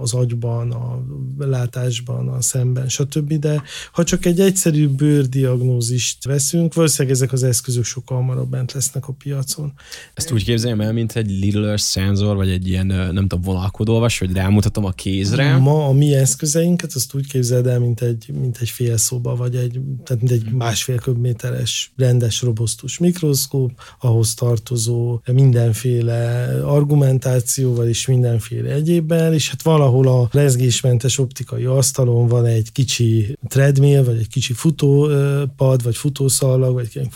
az agyban, a látásban, a szemben, stb. De ha csak egy egyszerű bőrdiagnózist veszünk, valószínűleg ezek az eszközök sokkal hamarabb bent lesznek a piacon. Ezt úgy képzeljem el, mint egy Lidler szenzor, vagy egy ilyen, nem tudom, vonalkodóolvas, hogy rámutatom a kézre. Ma a mi eszközeinket, azt úgy képzeld el, mint egy, mint egy fél szoba, vagy egy, tehát mint egy másfél köbméteres rendes, robosztus mikroszkóp, ahhoz tartozó mindenféle argumentációval és mindenféle egyébben, és hát valahol a rezgésmentes optikai asztalon van egy kicsi treadmill, vagy egy kicsi futópad, vagy futószallag, vagy ilyen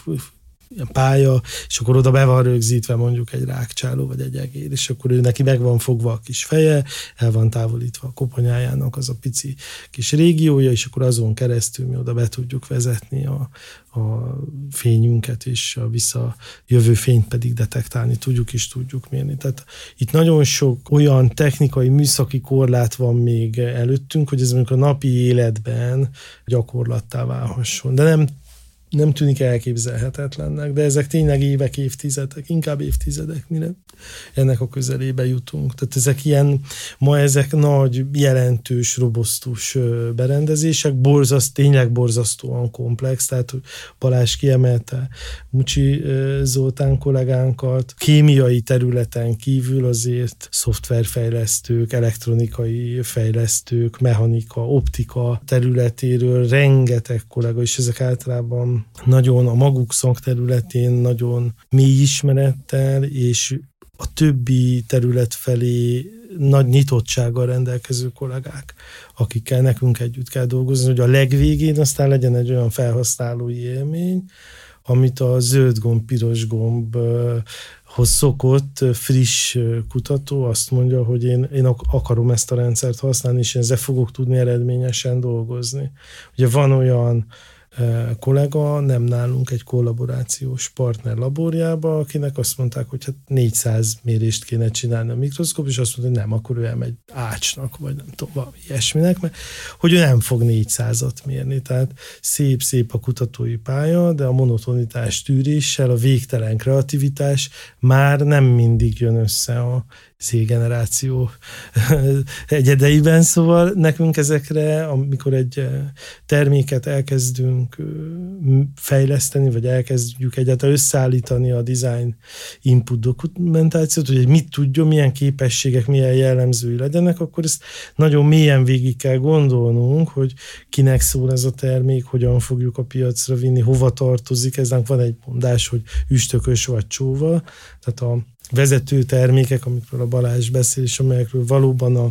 pálya, és akkor oda be van rögzítve mondjuk egy rákcsáló, vagy egy egér, és akkor ő neki meg van fogva a kis feje, el van távolítva a koponyájának az a pici kis régiója, és akkor azon keresztül mi oda be tudjuk vezetni a, a fényünket, és a visszajövő fényt pedig detektálni tudjuk, és tudjuk mérni. Tehát itt nagyon sok olyan technikai, műszaki korlát van még előttünk, hogy ez mondjuk a napi életben gyakorlattá válhasson. De nem nem tűnik elképzelhetetlennek, de ezek tényleg évek, évtizedek, inkább évtizedek, mire ennek a közelébe jutunk. Tehát ezek ilyen, ma ezek nagy, jelentős, robosztus berendezések, borzaszt, tényleg borzasztóan komplex, tehát Balázs kiemelte Mucsi Zoltán kollégánkat. Kémiai területen kívül azért szoftverfejlesztők, elektronikai fejlesztők, mechanika, optika területéről rengeteg kollega, és ezek általában nagyon a maguk szakterületén nagyon mély ismerettel, és a többi terület felé nagy nyitottsággal rendelkező kollégák, akikkel nekünk együtt kell dolgozni, hogy a legvégén aztán legyen egy olyan felhasználói élmény, amit a zöld gomb, piros gombhoz szokott friss kutató azt mondja, hogy én, én akarom ezt a rendszert használni, és ezzel fogok tudni eredményesen dolgozni. Ugye van olyan kollega, nem nálunk, egy kollaborációs partner laborjába, akinek azt mondták, hogy hát négyszáz mérést kéne csinálni a mikroszkóp, és azt mondta, hogy nem, akkor ő elmegy ácsnak, vagy nem tudom, valami ilyesminek, mert hogy ő nem fog négyszázat mérni, tehát szép-szép a kutatói pálya, de a monotonitás tűréssel, a végtelen kreativitás már nem mindig jön össze a Z-generáció egyedeiben, szóval nekünk ezekre, amikor egy terméket elkezdünk fejleszteni, vagy elkezdjük egyáltalán összeállítani a design input dokumentációt, hogy mit tudjon, milyen képességek, milyen jellemzői legyenek, akkor ezt nagyon mélyen végig kell gondolnunk, hogy kinek szól ez a termék, hogyan fogjuk a piacra vinni, hova tartozik, eznek van egy mondás, hogy üstökös vagy csóva, tehát a vezető termékek, amikről a Balázs beszél, és amelyekről valóban a,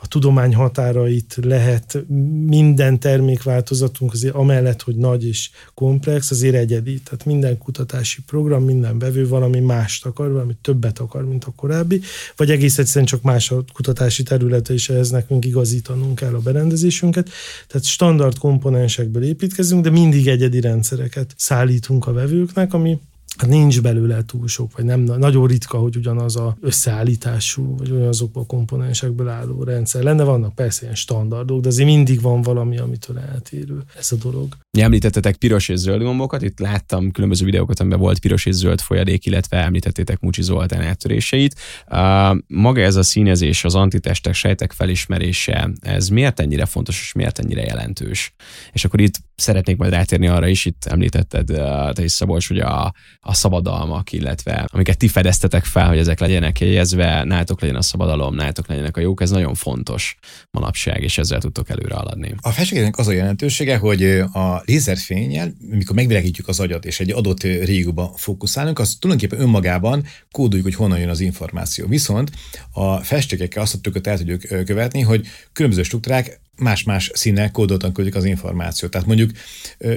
a tudomány határait lehet, minden termékváltozatunk azért amellett, hogy nagy és komplex, azért egyedi. Tehát minden kutatási program, minden vevő valami mást akar, valami többet akar, mint a korábbi, vagy egész egyszerűen csak más a kutatási területe, és ehhez nekünk igazítanunk kell a berendezésünket. Tehát standard komponensekből építkezünk, de mindig egyedi rendszereket szállítunk a vevőknek, ami hát nincs belőle túl sok, vagy nem, nagyon ritka, hogy ugyanaz az összeállítású, vagy ugyanazokból a komponensekből álló rendszer lenne. Vannak persze ilyen standardok, de azért mindig van valami, amitől eltérő ez a dolog. Említettetek piros és zöld gombokat, itt láttam különböző videókat, amiben volt piros és zöld folyadék, illetve említettétek Mucsi Zoltán áttöréseit. Maga ez a színezés, az antitestek, sejtek felismerése, ez miért ennyire fontos, és miért ennyire jelentős? És akkor itt szeretnék majd rátérni arra is, itt említetted te is, Szabolcs, hogy a a szabadalmak, illetve amiket ti fedeztetek fel, hogy ezek legyenek jegyezve, nálatok legyen a szabadalom, nálatok legyenek a jók, ez nagyon fontos manapság, és ezzel tudtok előre haladni. A festménynek az a jelentősége, hogy a lézerfénnyel, mikor megvilágítjuk az agyat, és egy adott régióba fókuszálunk, az tulajdonképpen önmagában kódoljuk, hogy honnan jön az információ. Viszont a festékekkel azt a trükköt el tudjuk követni, hogy különböző struktúrák más-más színnel kódoltan küldik az információt. Tehát mondjuk,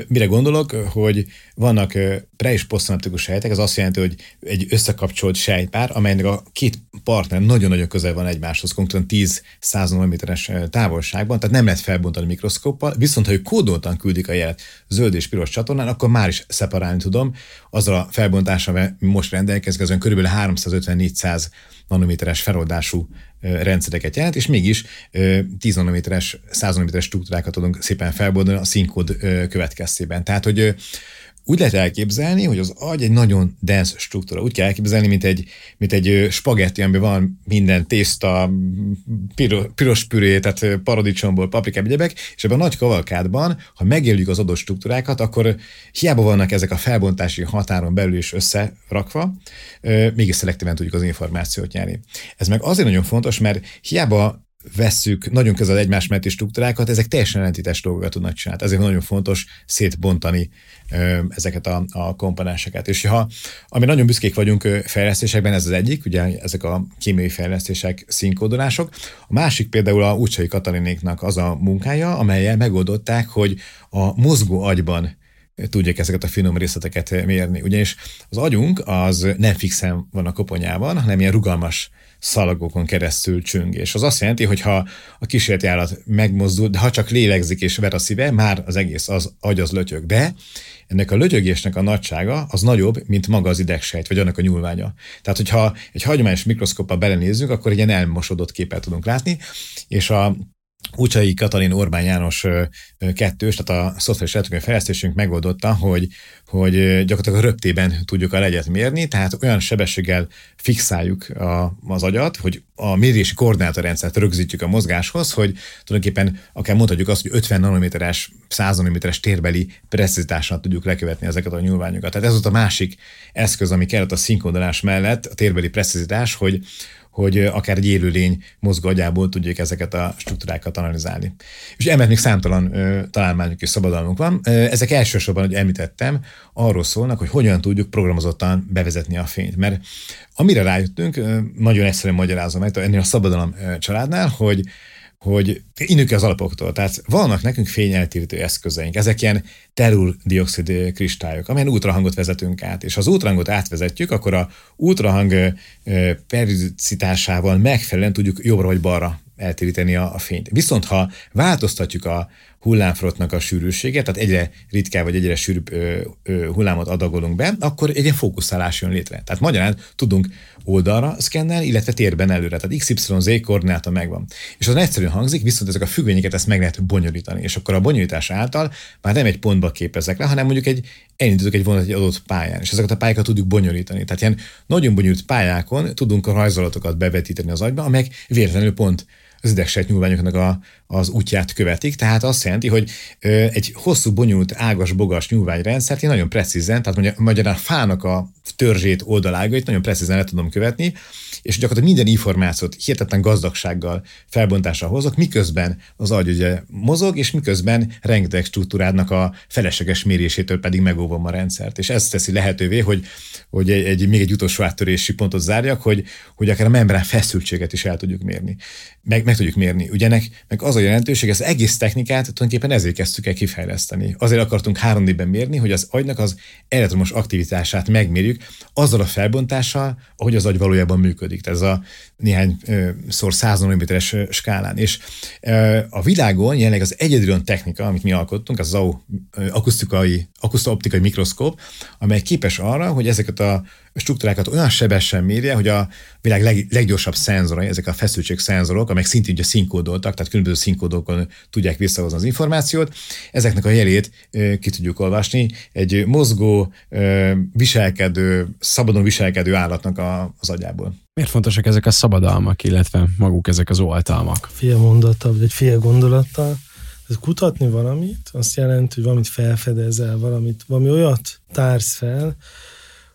mire gondolok, hogy vannak pre- és posztszanaptikus sejtek, ez azt jelenti, hogy egy összekapcsolt sejtpár, amelynek a két partner nagyon-nagyon közel van egymáshoz, konkrétan tíz-száz nanométeres távolságban, tehát nem lehet felbontani mikroszkóppal, viszont ha ők kódoltan küldik a jelet zöld és piros csatornán, akkor már is szeparálni tudom, azzal a felbontással most rendelkezik, azon kb. háromszázötven-négyszáz nanométeres feloldású rendszereket jelent, és mégis tíz nanométeres, száz nanométeres struktúrákat tudunk szépen felboldani a színkód következtében. Tehát, hogy úgy lehet elképzelni, hogy az agy egy nagyon dense struktúra. Úgy kell elképzelni, mint egy, mint egy spagetti, amiben van minden tészta, piros, piros püré, tehát paradicsomból, paprikám, egyebek, és ebben a nagy kavalkádban, ha megéljük az adott struktúrákat, akkor hiába vannak ezek a felbontási határon belül is összerakva, mégis szelektíven tudjuk az információt nyerni. Ez meg azért nagyon fontos, mert hiába vesszük nagyon közel egymás melletti struktúrákat, ezek teljesen ellentétes dolgokat tudnak csinálni. Ezért nagyon fontos szétbontani ö, ezeket a, a komponenseket. És ha, ami nagyon büszkék vagyunk ö, fejlesztésekben, ez az egyik, ugye ezek a kémiai fejlesztések, színkódolások. A másik például a Úcsai Katalinéknak az a munkája, amellyel megoldották, hogy a mozgó agyban tudják ezeket a finom részleteket mérni. Ugyanis az agyunk az nem fixen van a koponyában, hanem ilyen rugalmas szalagokon keresztül csüng. És az azt jelenti, hogy ha a kísérleti állat megmozdul, de ha csak lélegzik és ver a szíve, már az egész az agy az lötyög. De ennek a lötyögésnek a nagysága az nagyobb, mint maga az idegsejt, vagy annak a nyúlványa. Tehát, hogyha egy hagyományos mikroszkóppal belenézzünk, akkor egy ilyen elmosodott képet tudunk látni, és a Úcsai Katalin Orbán János kettős, tehát a szoftveres elektronikai fejlesztésünk megoldotta, hogy, hogy gyakorlatilag a röptében tudjuk a legyet mérni, tehát olyan sebességgel fixáljuk a, az agyat, hogy a mérési koordinátorrendszert rögzítjük a mozgáshoz, hogy tulajdonképpen akár mondhatjuk azt, hogy ötven nanométeres, száz nanométeres térbeli precizitással tudjuk lekövetni ezeket a nyúlványokat. Tehát ez volt a másik eszköz, ami kellett a szinkronizálás mellett, a térbeli precizitás, hogy hogy akár egy élőlény mozgó agyából tudjuk ezeket a struktúrákat analizálni. És emellett még számtalan ö, találmányok és szabadalmunk van. Ezek elsősorban, hogy említettem, arról szólnak, hogy hogyan tudjuk programozottan bevezetni a fényt. Mert amire rájöttünk, nagyon egyszerűen magyarázom meg, ennél a szabadalom családnál, hogy hogy innünk az alapoktól. Tehát vannak nekünk fényeltérítő eszközeink. Ezek ilyen terul-dioxid kristályok, amelyen ultrahangot vezetünk át. És ha az ultrahangot átvezetjük, akkor a ultrahang periodicitásával megfelelően tudjuk jobbra vagy balra eltéríteni a fényt. Viszont ha változtatjuk a, hullámfrontnak a sűrűsége, tehát egyre ritkább vagy egyre sűrűbb hullámot adagolunk be, akkor egy ilyen fókuszálás jön létre. Tehát magyarán tudunk oldalra szkennel, illetve térben előre, tehát iksz ipszilon zé koordináta megvan. És az egyszerűen hangzik, viszont ezek a függvényeket ezt meg lehet bonyolítani, és akkor a bonyolítás által már nem egy pontba képezek le, hanem mondjuk egy elindítok egy vonatot egy adott pályán, és ezeket a pályákat tudjuk bonyolítani. Tehát ilyen nagyon bonyolult pályákon tudunk a rajzolatokat bevetíteni az agyba, amelyek véletlenül pont az idegsejtnyúlványoknak a, az útját követik, tehát azt jelenti, hogy ö, egy hosszú, bonyolult, ágas-bogas nyúlványrendszert én nagyon precízen, tehát mondja, magyarán a fának a törzsét, oldalágait nagyon precízen le tudom követni, és gyakorlatilag minden információt hihetetlen gazdagsággal felbontásra hozok, miközben az agy ugye mozog, és miközben rengeteg struktúrádnak a felesleges mérésétől pedig megóvom a rendszert. És ez teszi lehetővé, hogy, hogy egy, egy, még egy utolsó áttörési pontot zárjak, hogy, hogy akár a membrán feszültséget is el tudjuk mérni. Meg, meg tudjuk mérni. Ugye nek, meg az a jelentőség, ez egész technikát tulajdonképpen ezért kezdtük el kifejleszteni. Azért akartunk három dében mérni, hogy az agynak az elektromos aktivitását megmérjük azzal a felbontással, ahogy az agy valójában működik. Tehát ez a néhány szor száz nanométeres skálán. És a világon jelenleg az egyedül olyan technika, amit mi alkottunk, az zé á u akusztikai, akuszta-optikai mikroszkóp, amely képes arra, hogy ezeket a struktúrákat olyan sebesen mérje, hogy a világ leg, leggyorsabb szenzorai, ezek a feszültségszenzorok, amelyek szintén ugye színkódoltak, tehát különböző színkódokon tudják visszahozni az információt, ezeknek a jelét e, ki tudjuk olvasni egy mozgó, e, viselkedő, szabadon viselkedő állatnak a, az agyából. Miért fontosak ezek a szabadalmak, illetve maguk ezek az oltalmak? Fél mondattal, vagy fél gondolattal. Ez kutatni valamit, azt jelenti, hogy valamit felfedezel, valamit, valami olyat társz fel,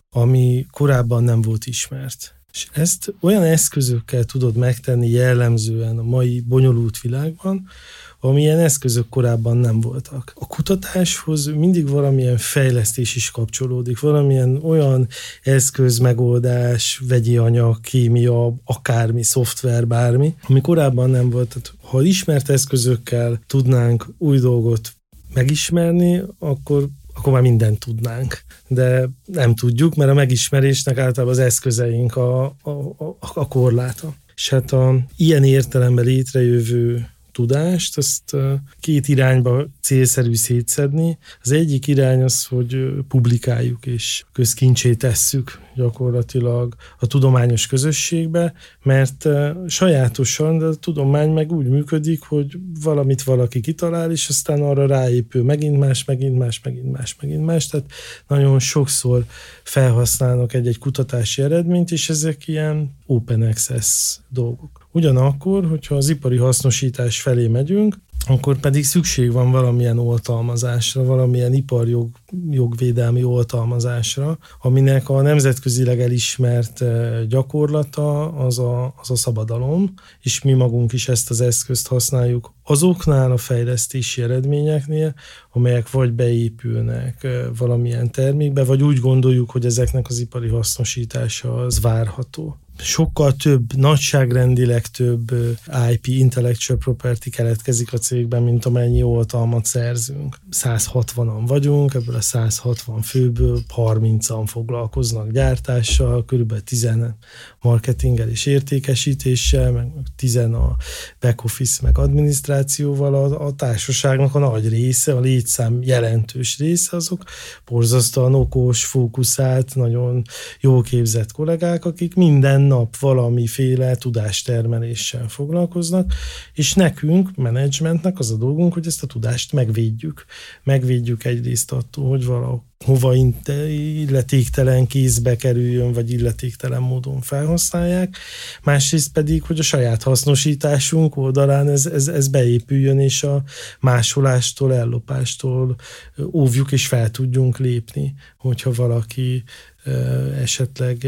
ami korábban nem volt ismert. És ezt olyan eszközökkel tudod megtenni jellemzően a mai bonyolult világban, amilyen eszközök korábban nem voltak. A kutatáshoz mindig valamilyen fejlesztés is kapcsolódik, valamilyen olyan eszköz, megoldás, vegyi anyag, kémia, akármi, szoftver, bármi, ami korábban nem volt. Tehát, ha ismert eszközökkel tudnánk új dolgot megismerni, akkor akkor már mindent tudnánk. De nem tudjuk, mert a megismerésnek általában az eszközeink a, a, a, a korláta. És hát a ilyen értelemben létrejövő tudást, azt két irányba célszerű szétszedni. Az egyik irány az, hogy publikáljuk és közkincsé tesszük gyakorlatilag a tudományos közösségbe, mert sajátosan, de a tudomány meg úgy működik, hogy valamit valaki kitalál, és aztán arra ráépül megint más, megint más, megint más, megint más. Tehát nagyon sokszor felhasználnak egy-egy kutatási eredményt, és ezek ilyen open access dolgok. Ugyanakkor, hogyha az ipari hasznosítás felé megyünk, akkor pedig szükség van valamilyen oltalmazásra, valamilyen iparjog, jogvédelmi oltalmazásra, aminek a nemzetközileg elismert gyakorlata az a, az a szabadalom, és mi magunk is ezt az eszközt használjuk azoknál a fejlesztési eredményeknél, amelyek vagy beépülnek valamilyen termékbe, vagy úgy gondoljuk, hogy ezeknek az ipari hasznosítása az várható. Sokkal több, nagyságrendileg több i pé, intellectual property keletkezik a cégben, mint amennyi oltalmat szerzünk. száz hatvanan vagyunk, ebből a száz hatvan főből harmincan foglalkoznak gyártással, körülbelül tíz marketinggel és értékesítéssel, meg tíz a back office, meg adminisztrációval. A, a társaságnak a nagy része, a létszám jelentős része azok borzasztóan okos, fókuszált, nagyon jól képzett kollégák, akik minden nap valamiféle tudástermeléssel foglalkoznak, és nekünk, menedzsmentnek az a dolgunk, hogy ezt a tudást megvédjük. Megvédjük egyrészt attól, hogy valahova illetéktelen kézbe kerüljön, vagy illetéktelen módon felhasználják, másrészt pedig, hogy a saját hasznosításunk oldalán ez, ez, ez beépüljön, és a másolástól, ellopástól óvjuk, és fel tudjunk lépni, hogyha valaki esetleg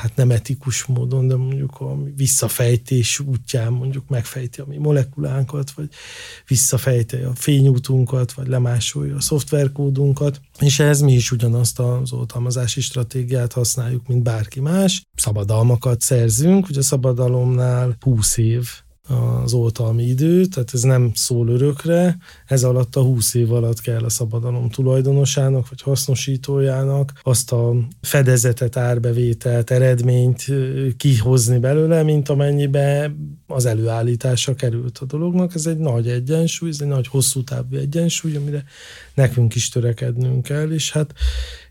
hát nem etikus módon, de mondjuk a visszafejtés útján mondjuk megfejti a mi molekulánkat, vagy visszafejti a fényútunkat, vagy lemásolja a szoftverkódunkat, és ehhez mi is ugyanazt az oltalmazási stratégiát használjuk, mint bárki más. Szabadalmakat szerzünk, ugye a szabadalomnál húsz év az oltalmi idő, tehát ez nem szól örökre, ez alatt a húsz év alatt kell a szabadalom tulajdonosának vagy hasznosítójának azt a fedezetet, árbevételt, eredményt kihozni belőle, mint amennyibe az előállítása került a dolognak. Ez egy nagy egyensúly, ez egy nagy hosszú távú egyensúly, amire nekünk is törekednünk kell, és hát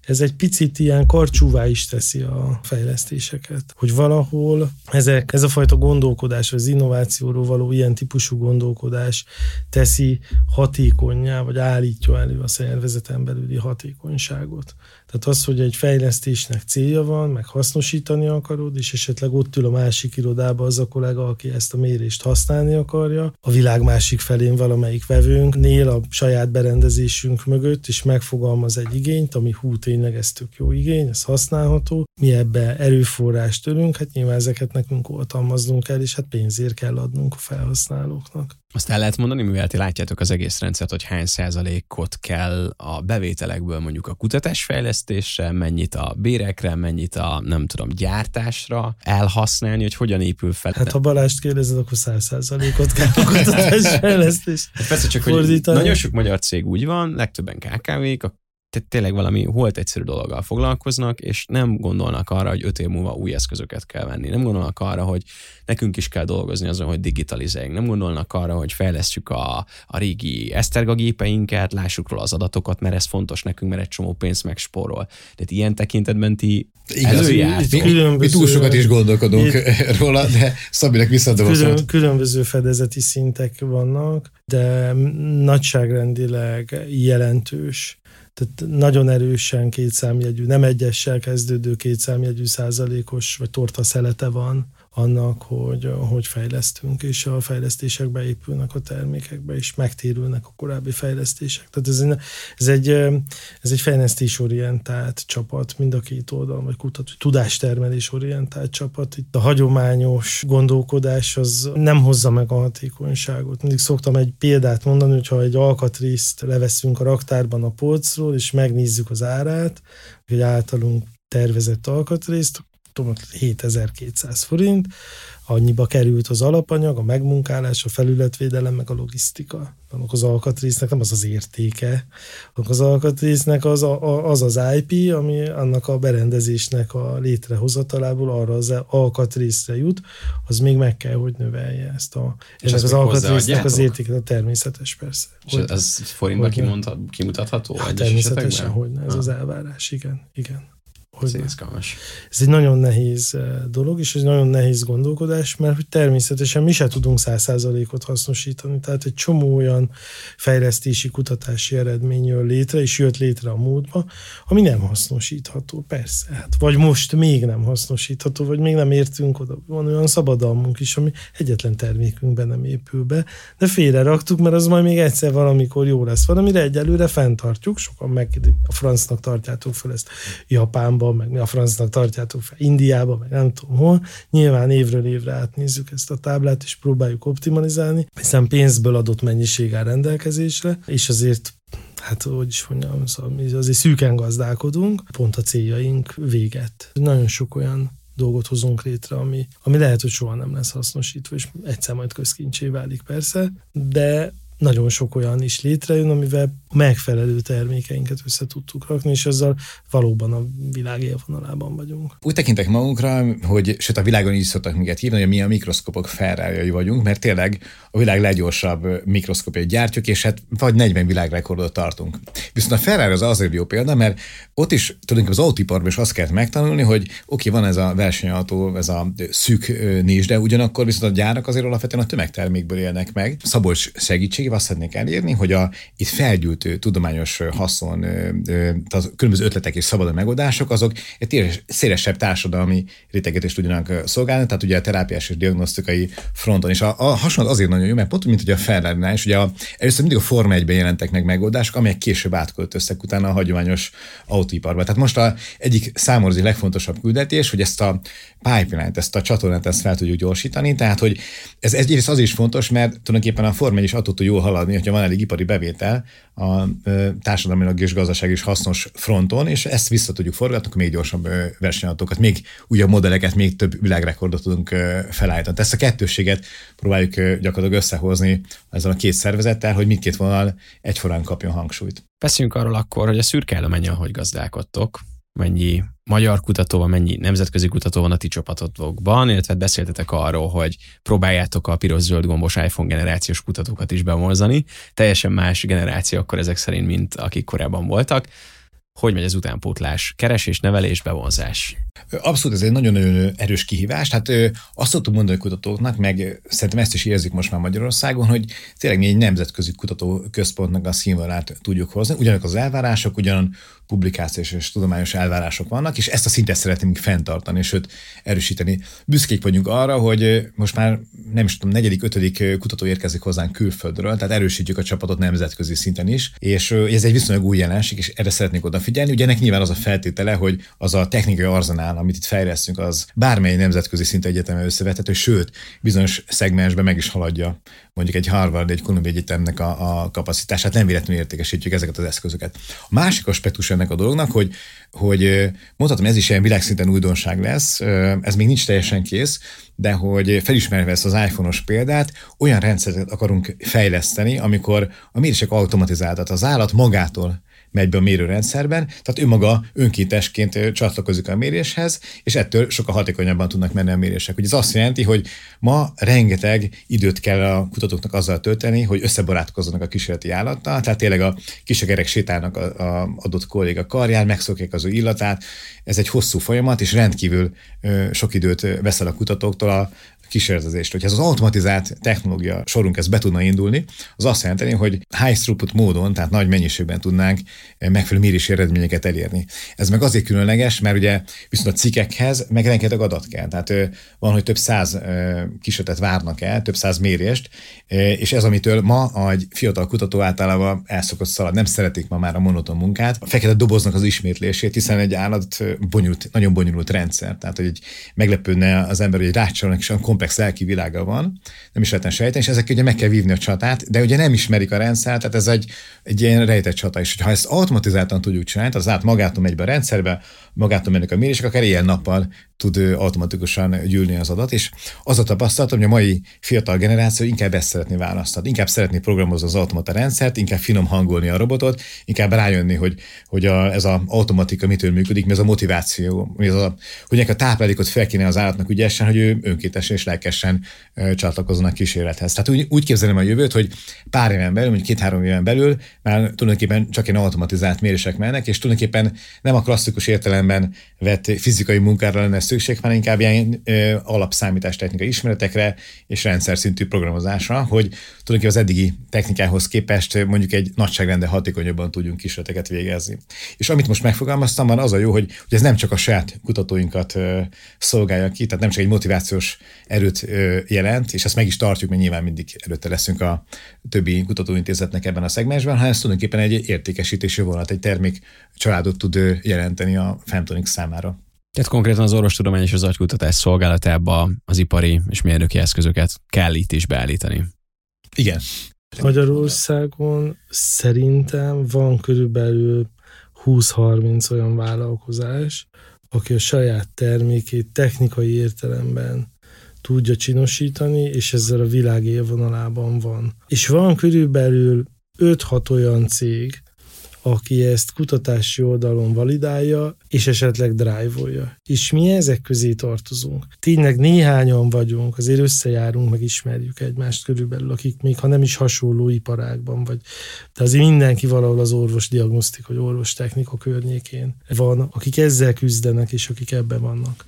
ez egy picit ilyen karcsúvá is teszi a fejlesztéseket, hogy valahol ezek, ez a fajta gondolkodás, az innovációról való ilyen típusú gondolkodás teszi hatékonnyá, vagy állítja elő a szervezeten belüli hatékonyságot. Tehát az, hogy egy fejlesztésnek célja van, meg hasznosítani akarod, és esetleg ott ül a másik irodában az a kollega, aki ezt a mérést használni akarja, a világ másik felén valamelyik vevőnknél a saját berendezésünk mögött, és megfogalmaz egy igényt, ami hú, tényleg ez tök jó igény, ez használható, mi ebbe erőforrást tölünk, hát nyilván ezeket nekünk oltalmaznunk kell, és hát pénzért kell adnunk a felhasználóknak. Azt el lehet mondani, mivel ti látjátok az egész rendszert, hogy hány százalékot kell a bevételekből mondjuk a kutatásfejlesztésre, mennyit a bérekre, mennyit a nem tudom, gyártásra elhasználni, hogy hogyan épül fel. Hát ha Balást kérdezed, akkor száz százalékot kell a kutatásfejlesztésre hát persze csak, fordítani. Hogy nagyon sok magyar cég úgy van, legtöbben ká ká vék, tehát tényleg valami holt egyszerű dologgal foglalkoznak, és nem gondolnak arra, hogy öt év múlva új eszközöket kell venni. Nem gondolnak arra, hogy nekünk is kell dolgozni azon, hogy digitalizáljunk. Nem gondolnak arra, hogy fejlesztjük a, a régi esztergagépeinket, lássuk róla az adatokat, mert ez fontos nekünk, mert egy csomó pénzt megspórol. Tehát ilyen tekintetben ti előjártok. Mi, mi túl sokat is gondolkodunk itt, róla, de Szabinek visszaadom a szót. Különböző fedezeti szintek vannak, de nagyságrendileg jelentős. Tehát nagyon erősen kétszámjegyű, nem egyessel kezdődő kétszámjegyű százalékos, vagy torta szelete van annak, hogy, hogy fejlesztünk, és a fejlesztések beépülnek a termékekbe, és megtérülnek a korábbi fejlesztések. Tehát ez egy, ez egy, ez egy fejlesztésorientált csapat, mind a két oldal, vagy kutató, tudástermelésorientált csapat. Itt a hagyományos gondolkodás az nem hozza meg a hatékonyságot. Mindig szoktam egy példát mondani, hogyha egy alkatrészt leveszünk a raktárban a polcról, és megnézzük az árát, hogy általunk tervezett alkatrészt, hétezer-kétszáz forint, annyiba került az alapanyag, a megmunkálás, a felületvédelem, meg a logisztika. Annak az alkatrésznek nem az az értéke, annak az alkatrésznek az a, az, az i pé, ami annak a berendezésnek a létrehozatalából arra az alkatrészre jut, az még meg kell, hogy növelje ezt a... És ennek az alkatrésznek az értéke, a természetes persze. És hogy, ez forintban kimutat, kimutatható? Hát, természetesen, hogyne, ez ha. Az elvárás, igen, igen. Ez egy nagyon nehéz dolog, és egy nagyon nehéz gondolkodás, mert hogy természetesen mi se tudunk száz százalékot hasznosítani, tehát egy csomó olyan fejlesztési, kutatási eredmény jön létre, és jött létre a múltba, ami nem hasznosítható, persze. Hát, vagy most még nem hasznosítható, vagy még nem értünk oda. Van olyan szabadalmunk is, ami egyetlen termékünkben nem épül be, de félre raktuk, mert az majd még egyszer valamikor jó lesz. Valamire egyelőre fenntartjuk, sokan meg a francnak tartjátok fel ezt Japánban, meg mi a francnak tartjátok fel Indiába, meg nem tudom hol. Nyilván évről évre átnézzük ezt a táblát, és próbáljuk optimalizálni, hiszen pénzből adott mennyiség áll rendelkezésre, és azért, hát hogy is mondjam, szóval mi azért szűken gazdálkodunk, pont a céljaink véget. Nagyon sok olyan dolgot hozunk létre, ami, ami lehet, hogy soha nem lesz hasznosítva, és egyszer majd közkincsé válik persze, de nagyon sok olyan is létrejön, amivel megfelelő termékeinket össze tudtuk rakni, és ezzel valóban a világ élvonalában vagyunk. Úgy tekintek magunkra, hogy sőt a világon így szoktak minket hívni, hogy mi a mikroszkopok ferrájai vagyunk, mert tényleg a világ leggyorsabb mikroszkopjait gyártjuk, és hát vagy negyven világrekordot tartunk. Viszont a Ferrari az azért jó példa, mert ott is tulajdonképpen az autóiparban is azt kellett megtanulni, hogy oké, van ez a versenyautó, ez a szűk nincs, de ugyanakkor viszont a gyárak azért alapvetően a tömegtermékből élnek meg. Szabolcs segítség azt szeretnék elérni, hogy a itt felgyűlt tudományos haszon, tehát különböző ötletek és szabadon megoldások, azok egy szélesebb társadalmi réteget is tudjanak szolgálni, tehát ugye a terápiás és diagnosztikai fronton is. A, a hasonlat azért nagyon jó, mert pont mint hogy a Ferrari-nál is, ugye a, először mindig a Forma egyben jelentek meg megoldások, amelyek később átköltöztek utána a hagyományos autóiparba. Tehát most a egyik számomra az legfontosabb küldetés, hogy ezt a pipeline-t, ezt a csatornát ezt fel tudjuk gyorsítani, tehát hogy ez egyrészt az is fontos, mert tulajdonképpen a Forma egy is adott jó jól haladni, hogyha van elég ipari bevétel a társadalmilag és gazdaság is hasznos fronton, és ezt vissza tudjuk forgatni, még gyorsabb versenyadatokat, még újabb modelleket, még több világrekordot tudunk felállítani. Ezt a kettősséget próbáljuk gyakorlatilag összehozni ezzel a két szervezettel, hogy mindkét vonal egyformán kapjon hangsúlyt. Beszéljünk arról akkor, hogy a szürke állománnyal hogy gazdálkodtok, mennyi magyar kutató van, mennyi nemzetközi kutató van a ti csapatotokban, illetve beszéltetek arról, hogy próbáljátok a piros-zöld gombos iPhone generációs kutatókat is bevonzani. Teljesen más generáció akkor ezek szerint, mint akik korábban voltak. Hogy megy az utánpótlás? Keresés, nevelés, bevonzás? Abszolút, ez egy nagyon-nagyon erős kihívás. Hát azt tudtuk mondani a kutatóknak, meg szerintem ezt is érzik most már Magyarországon, hogy tényleg mi egy nemzetközi kutatóközpontnak a színvonalát tudjuk hozni. Ugyanak az elvárások, ugyan publikációs és tudományos elvárások vannak, és ezt a szintet szeretnénk fenntartani, sőt erősíteni. Büszkék vagyunk arra, hogy most már nem is tudom, negyedik, ötödik kutató érkezik hozzánk külföldről, tehát erősítjük a csapatot nemzetközi szinten is, és ez egy viszonylag új jelenség, és erre szeretnénk odafigyelni. Ugye ennek nyilván az a feltétele, hogy az a technikai arzenál, amit itt fejlesztünk, az bármely nemzetközi szint egyetemmel összevethető, sőt, bizonyos szegmensben meg is haladja mondjuk egy Harvard, egy Columbia egyetemnek a, a kapacitását, nem véletlenül értékesítjük ezeket az eszközöket. A másik aspektus ennek a dolognak, hogy, hogy mondhatom, ez is ilyen világszinten újdonság lesz, ez még nincs teljesen kész, de hogy felismerve ezt az iPhone-os példát, olyan rendszert akarunk fejleszteni, amikor a mérések automatizáltat, az állat magától megy be a mérőrendszerben, tehát ő maga önkéntesként csatlakozik a méréshez, és ettől sokkal hatékonyabban tudnak menni a mérések. Ugye ez azt jelenti, hogy ma rengeteg időt kell a kutatóknak azzal tölteni, hogy összebarátkozzanak a kísérleti állattal, tehát tényleg a kisögerek sétálnak az adott kolléga karján, megszokják az ő illatát, ez egy hosszú folyamat, és rendkívül sok időt vesz el a kutatóktól a kísérletezést. Hogyha ez az automatizált technológia sorunk ezt be tudna indulni, az azt jelenti, hogy high throughput módon, tehát nagy mennyiségben tudnánk megfelelő mérési eredményeket elérni. Ez meg azért különleges, mert ugye viszont a cikkekhez meg rengeteg adat kell. Tehát van, hogy több száz kísérletet várnak el, több száz mérést, és ez, amitől ma egy fiatal kutató általában el szokott szalad, nem szeretik ma már a monoton munkát. A fekete doboznak az ismétlését, hiszen egy állat bonyolult, nagyon bonyolult rendszer. Tehát, hogy meglepődne az ember, hogy rácsolnak, és komplex lelki világa van, nem is lehetne sejteni, és ezek ugye meg kell vívni a csatát, de ugye nem ismerik a rendszert, tehát ez egy, egy ilyen rejtett csata is. Ha ezt automatizáltan tudjuk csinálni, az át magától megy be a rendszerbe, magától mennek a mérések, akár éjjel-nappal tud automatikusan gyűlni az adat, és az a tapasztalatom, hogy a mai fiatal generáció inkább ezt szeretné választani, inkább szeretné programozni az automata rendszert, inkább finom hangolni a robotot, inkább rájönni, hogy, hogy a, ez az automatika mitől működik, mi ez a motiváció, mi ez a, hogy a táplálékot fel kéne az állatnak ügyesen, hogy ő önkéntesen és lelkesen csatlakozzanak kísérlethez. Tehát úgy, úgy képzelem a jövőt, hogy pár éven belül, mondjuk két-három éven belül már tulajdonképpen csak ilyen automatizált mérések mennek, és tulajdonképpen nem a klasszikus értelemben vett fizikai munkára lenne szükség, már inkább ilyen ö, alapszámítástechnikai ismeretekre és rendszer szintű programozásra, hogy tulajdonképpen az eddigi technikához képest mondjuk egy nagyságrendel hatékonyabban tudjunk kísérleteket végezni. És amit most megfogalmaztam, van az a jó, hogy, hogy ez nem csak a saját kutatóinkat ö, szolgálja ki, tehát nem csak egy motivációs erőt ö, jelent, és ezt meg is tartjuk, mert nyilván mindig előtte leszünk a többi kutatóintézetnek ebben a szegmensben, hanem ez tulajdonképpen egy értékesítési vonalat, egy termék családot tud ö, jelenteni a Femtonics számára. Tehát konkrétan az orvostudomány és az agykutatás szolgálatába az ipari és mérnöki eszközöket kell itt is beállítani. Igen. Magyarországon szerintem van körülbelül húsz-harminc olyan vállalkozás, aki a saját termékét technikai értelemben tudja csinosítani, és ezzel a világ élvonalában van. És van körülbelül öt-hat olyan cég, aki ezt kutatási oldalon validálja, és esetleg drive-olja. És mi ezek közé tartozunk. Tényleg néhányan vagyunk, azért összejárunk, meg ismerjük egymást körülbelül, akik még ha nem is hasonló iparágban vagy. De azért mindenki valahol az orvosdiagnosztika, vagy orvostechnika környékén van, akik ezzel küzdenek, és akik ebben vannak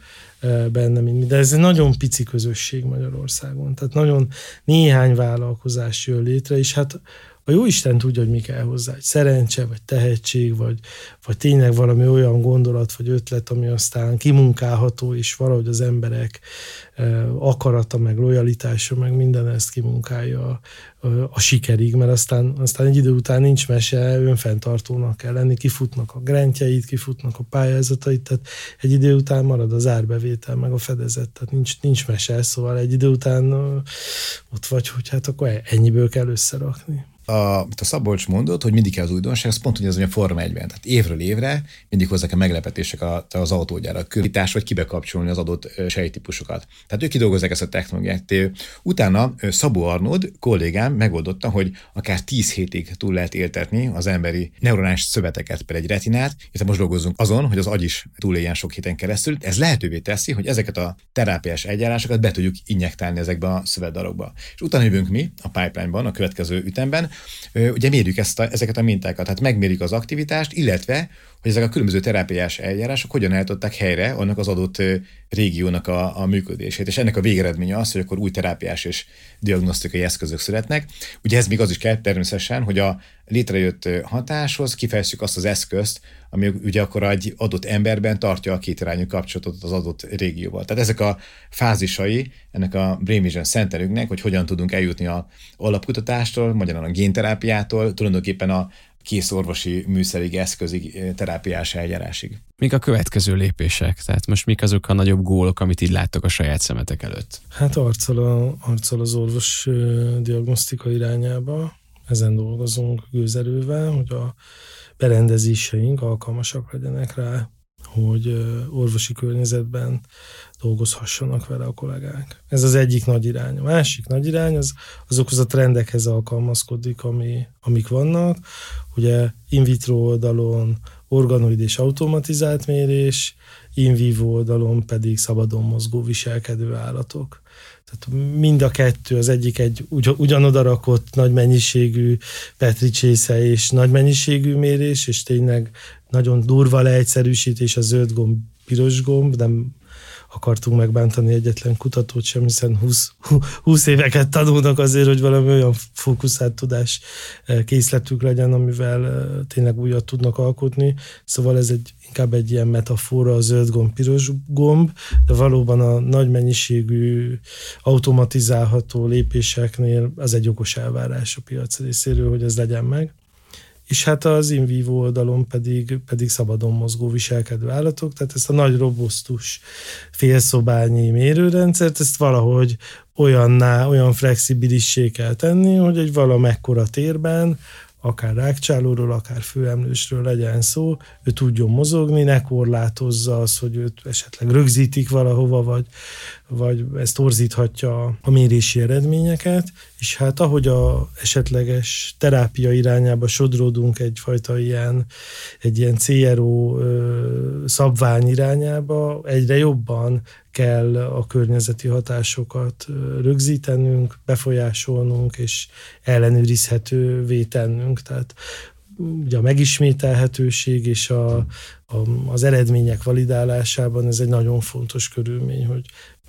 benne mind. De ez egy nagyon pici közösség Magyarországon. Tehát nagyon néhány vállalkozás jön létre, és hát a Jóisten tudja, hogy mi kell hozzá, egy szerencse, vagy tehetség, vagy, vagy tényleg valami olyan gondolat, vagy ötlet, ami aztán kimunkálható, és valahogy az emberek akarata, meg lojalitása, meg minden ezt kimunkálja a, a sikerig, mert aztán, aztán egy idő után nincs mese, önfenntartónak kell lenni, kifutnak a grantjeit, kifutnak a pályázatait, tehát egy idő után marad az árbevétel, meg a fedezet, tehát nincs, nincs mese, szóval egy idő után ott vagy, hogy hát akkor ennyiből kell összerakni. A, amit a Szabolcs mondott, hogy mindig kell az újdonság, ez pont ugyanaz, hogy a Forma egyben. Tehát évről évre mindig hozzák a meglepetések az autógyára, a körítás, vagy kibe kapcsolni az adott sejtípusokat. Tehát ők kidolgozzák ezt a technológiát. Utána Szabó Arnold kollégám megoldotta, hogy akár tíz hétig túl lehet éltetni az emberi neuronális szöveteket per egy retinát, és most dolgozunk azon, hogy az agy is túléljen sok héten keresztül. Ez lehetővé teszi, hogy ezeket a terápiás eljárásokat be tudjuk injektálni ezekbe a szövetdarabokba. És utána jövünk mi a pipeline-ban, a következő ütemben. Ugye mérjük ezt a, ezeket a mintákat, tehát megmérjük az aktivitást, illetve, hogy ezek a különböző terápiás eljárások hogyan állították helyre annak az adott régiónak a, a működését. És ennek a végeredménye az, hogy akkor új terápiás és diagnosztikai eszközök születnek. Ugye ez még az is kell természetesen, hogy a létrejött hatáshoz kifejlesztjük azt az eszközt, ami ugye akkor egy adott emberben tartja a kétirányú kapcsolatot az adott régióval. Tehát ezek a fázisai ennek a Brainvision Centerünknek, hogy hogyan tudunk eljutni az alapkutatástól, magyarán a génterápiától, tulajdonképpen a kész orvosi műszerig, eszközig, terápiás eljárásig. Mik a következő lépések? Tehát most mik azok a nagyobb gólok, amit így láttok a saját szemetek előtt? Hát arccal, a, arccal az orvos diagnosztika irányába. Ezen dolgozunk gőzerővel, hogy a berendezéseink alkalmasak legyenek rá, hogy orvosi környezetben dolgozhassanak vele a kollégák. Ez az egyik nagy irány. A másik nagy irány az, azokhoz a trendekhez alkalmazkodik, ami, amik vannak. Ugye in vitro oldalon organoid és automatizált mérés, in vivo oldalon pedig szabadon mozgó viselkedő állatok. Tehát mind a kettő, az egyik egy ugyanoda rakott nagy mennyiségű petri csésze és nagy mennyiségű mérés, és tényleg nagyon durva leegyszerűsítés, a zöld gomb, piros gomb, nem akartunk megbántani egyetlen kutatót sem, hiszen húsz, húsz éveket tanulnak azért, hogy valami olyan fókuszált tudás készletük legyen, amivel tényleg újat tudnak alkotni. Szóval ez egy, inkább egy ilyen metafora, a zöld gomb, piros gomb, de valóban a nagy mennyiségű automatizálható lépéseknél az egy okos elvárás a piac részéről, hogy ez legyen meg. És hát az in vivo oldalon pedig, pedig szabadon mozgó viselkedő állatok, tehát ezt a nagy robusztus félszobányi mérőrendszert, ezt valahogy olyanná, olyan flexibilissé kell tenni, hogy egy valamekkora térben, akár rákcsálóról, akár főemlősről legyen szó, ő tudjon mozogni, ne korlátozza az, hogy őt esetleg rögzítik valahova, vagy, vagy ez torzíthatja a mérési eredményeket, és hát ahogy a esetleges terápia irányába sodródunk egyfajta ilyen, egy ilyen cé er o szabvány irányába, egyre jobban kell a környezeti hatásokat rögzítenünk, befolyásolnunk és ellenőrizhetővé tennünk. Tehát ugye a megismételhetőség és a, a, az eredmények validálásában ez egy nagyon fontos körülmény, hogy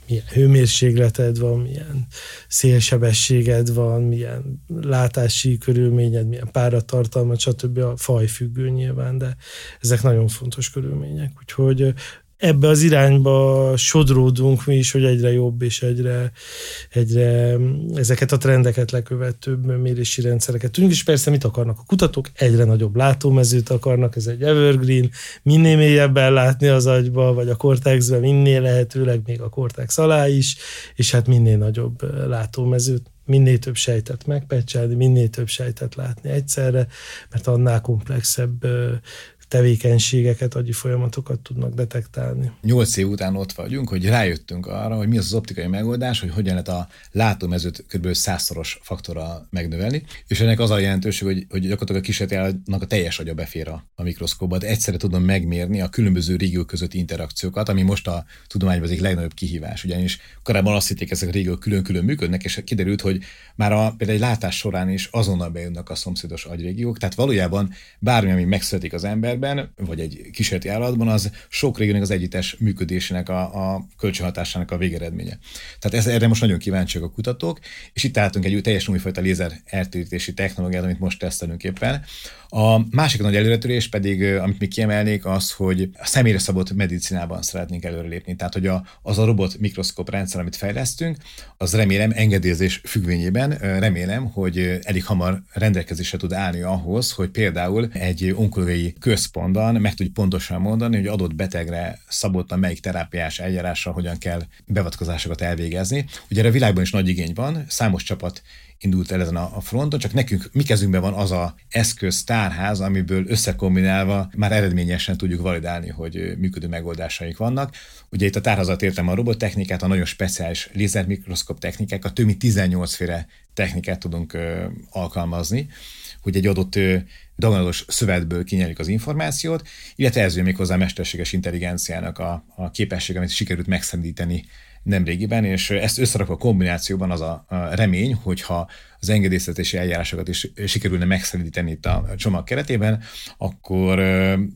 milyen hőmérsékleted van, milyen szélsebességed van, milyen látási körülményed, milyen páratartalma, stb. A faj függő nyilván, de ezek nagyon fontos körülmények. Úgyhogy ebbe az irányba sodródunk mi is, hogy egyre jobb és egyre, egyre ezeket a trendeket lekövetőbb mérési rendszereket tudjuk, és persze mit akarnak a kutatók? Egyre nagyobb látómezőt akarnak, ez egy evergreen, minél mélyebben látni az agyba, vagy a kortexben, minél lehetőleg még a kortex alá is, és hát minél nagyobb látómezőt, minél több sejtet megpecselni, minél több sejtet látni egyszerre, mert annál komplexebb tevékenységeket, agyi folyamatokat tudnak detektálni. Nyolc év után ott vagyunk, hogy rájöttünk arra, hogy mi az az optikai megoldás, hogy hogyan lehet a látómezőt kb. százszoros faktorral megnövelni, és ennek az a jelentőség, hogy, hogy gyakorlatilag a kísérletjának a teljes agya befér a mikroszkóba, de egyszerre tudom megmérni a különböző régiók közötti interakciókat, ami most a tudományban az egyik legnagyobb kihívás, ugyanis korábban azt hitték, ezek a régiók külön-külön működnek, és kiderült, hogy már a, például egy látás során is azonnal bejönnek a szomszédos agyrégiók, tehát valójában bármi, ami megszületik az ember, kísérletben, vagy egy kísérleti állatban, az sok régiónak az együttes működésének, a, a kölcsönhatásának a végeredménye. Tehát ez, erre most nagyon kíváncsiak a kutatók, és itt álltunk egy teljesen újfajta lézer eltérítési technológiát, amit most tesztelünk éppen. A másik nagy előretörés pedig, amit még kiemelnék, az, hogy a személyre szabott medicinában szeretnénk előrelépni. Tehát, hogy a, az a robot mikroszkóp rendszer, amit fejlesztünk, az remélem engedélyezés függvényében, remélem, hogy elég hamar rendelkezésre tud állni ahhoz, hogy például egy onkológiai központban meg tudjuk pontosan mondani, hogy adott betegre szabottan melyik terápiás eljárással hogyan kell beavatkozásokat elvégezni. Ugye erre a világban is nagy igény van, számos csapat indult el ezen a fronton, csak nekünk mi kezünkben van az a eszköztárház, amiből összekombinálva már eredményesen tudjuk validálni, hogy működő megoldásaink vannak. Ugye itt a tárházat értem a robottechnikát, a nagyon speciális lézermikroszkop technikákat, több mint tizennyolc féle technikát tudunk ö, alkalmazni, hogy egy adott ö, daganatos szövetből kinyerjük az információt, illetve ez jön még hozzá a mesterséges intelligenciának a, a képesség, amit sikerült megszendíteni nemrégiben, és ezt összerakva a kombinációban az a remény, hogyha az engedélyeztetési eljárásokat is sikerülne megszelidíteni itt a csomag keretében, akkor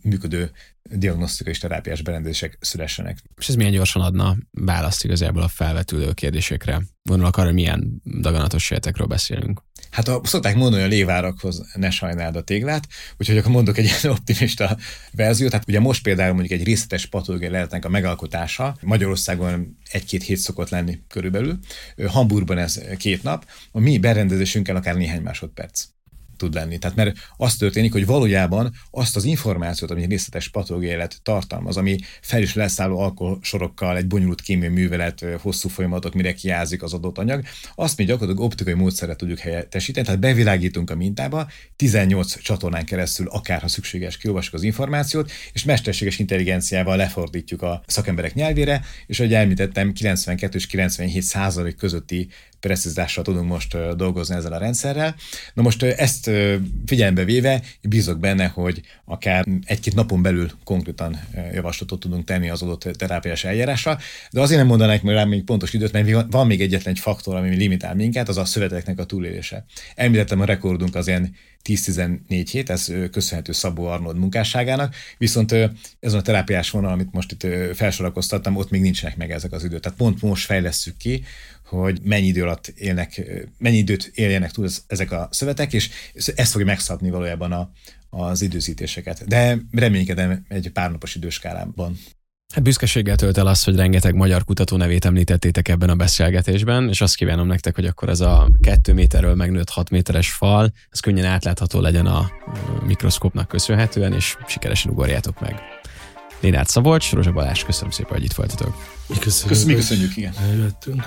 működő diagnosztikai és terápiás berendezések szülessenek. És ez milyen gyorsan adna választ igazából a felvetődő kérdésekre? Gondolok arra, hogy milyen daganatos sértekről beszélünk. Hát a, szokták mondani, a lévárakhoz ne sajnáld a téglát, úgyhogy akkor mondok egy ilyen optimista verziót. Hát ugye most például mondjuk egy részletes patológiai leletnek a megalkotása Magyarországon egy-két hét szokott lenni körülbelül. Hamburgban ez két nap. A mi berendezésünkkel akár néhány másodperc tud lenni. Tehát mert az történik, hogy valójában azt az információt, ami egy részletes patológiai lelet tartalmaz, ami fel is leszálló alkoholsorokkal, egy bonyolult kémiai művelet, hosszú folyamatok, mire kiázik az adott anyag, azt mi gyakorlatilag optikai módszerre tudjuk helyettesíteni, tehát bevilágítunk a mintába, tizennyolc csatornán keresztül, akár ha szükséges, kiolvassuk az információt, és mesterséges intelligenciával lefordítjuk a szakemberek nyelvére, és ahogy elmítettem, kilencvenkettő és kilencvenhét százalék közötti precizitással tudunk most dolgozni ezzel a rendszerrel. Na most ezt figyelembe véve bízok benne, hogy akár egy-két napon belül konkrétan javaslatot tudunk tenni az adott terápiás eljárásra, de azért nem mondanák meg rá még pontos időt, mert van még egyetlen egy faktor, ami limitál minket, az a szöveteknek a túlélése. Említettem, a rekordunk az ilyen tíz-tizennégy hét, ez köszönhető Szabó Arnold munkásságának, viszont ezen a terápiás vonal, amit most itt felsorakoztattam, ott még nincsenek meg ezek az időt. Tehát pont most fejlesszük ki, hogy mennyi idő alatt élnek, mennyi időt éljenek túl ezek a szövetek, és ez fogja megszabni valójában a, az időzítéseket. De reménykedem egy párnapos időskálában. Hát büszkeséggel tölt el az, hogy rengeteg magyar kutató nevét említettétek ebben a beszélgetésben, és azt kívánom nektek, hogy akkor ez a kettő méterről megnőtt hat méteres fal, ez könnyen átlátható legyen a mikroszkópnak köszönhetően, és sikeresen ugorjátok meg. Lénárt Szabolcs, Rózsa Balázs, köszönöm szépen, hogy itt voltatok. Mi köszönjük, mi köszönjük, igen. Eljöttünk.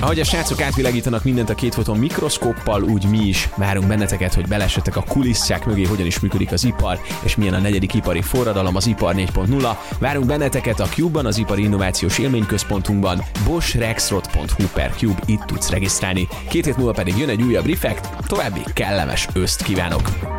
Ahogy a srácok átvilágítanak mindent a két foton mikroszkóppal, úgy mi is várunk benneteket, hogy belessetek a kulisszák mögé, hogyan is működik az ipar, és milyen a negyedik ipari forradalom, az ipar négy pont nulla. Várunk benneteket a Cube-ban, az Ipari Innovációs Élményközpontunkban, bosch rexroth pont hu per cube, itt tudsz regisztrálni. Két hét múlva pedig jön egy újabb Refekt, további kellemes őszt kívánok!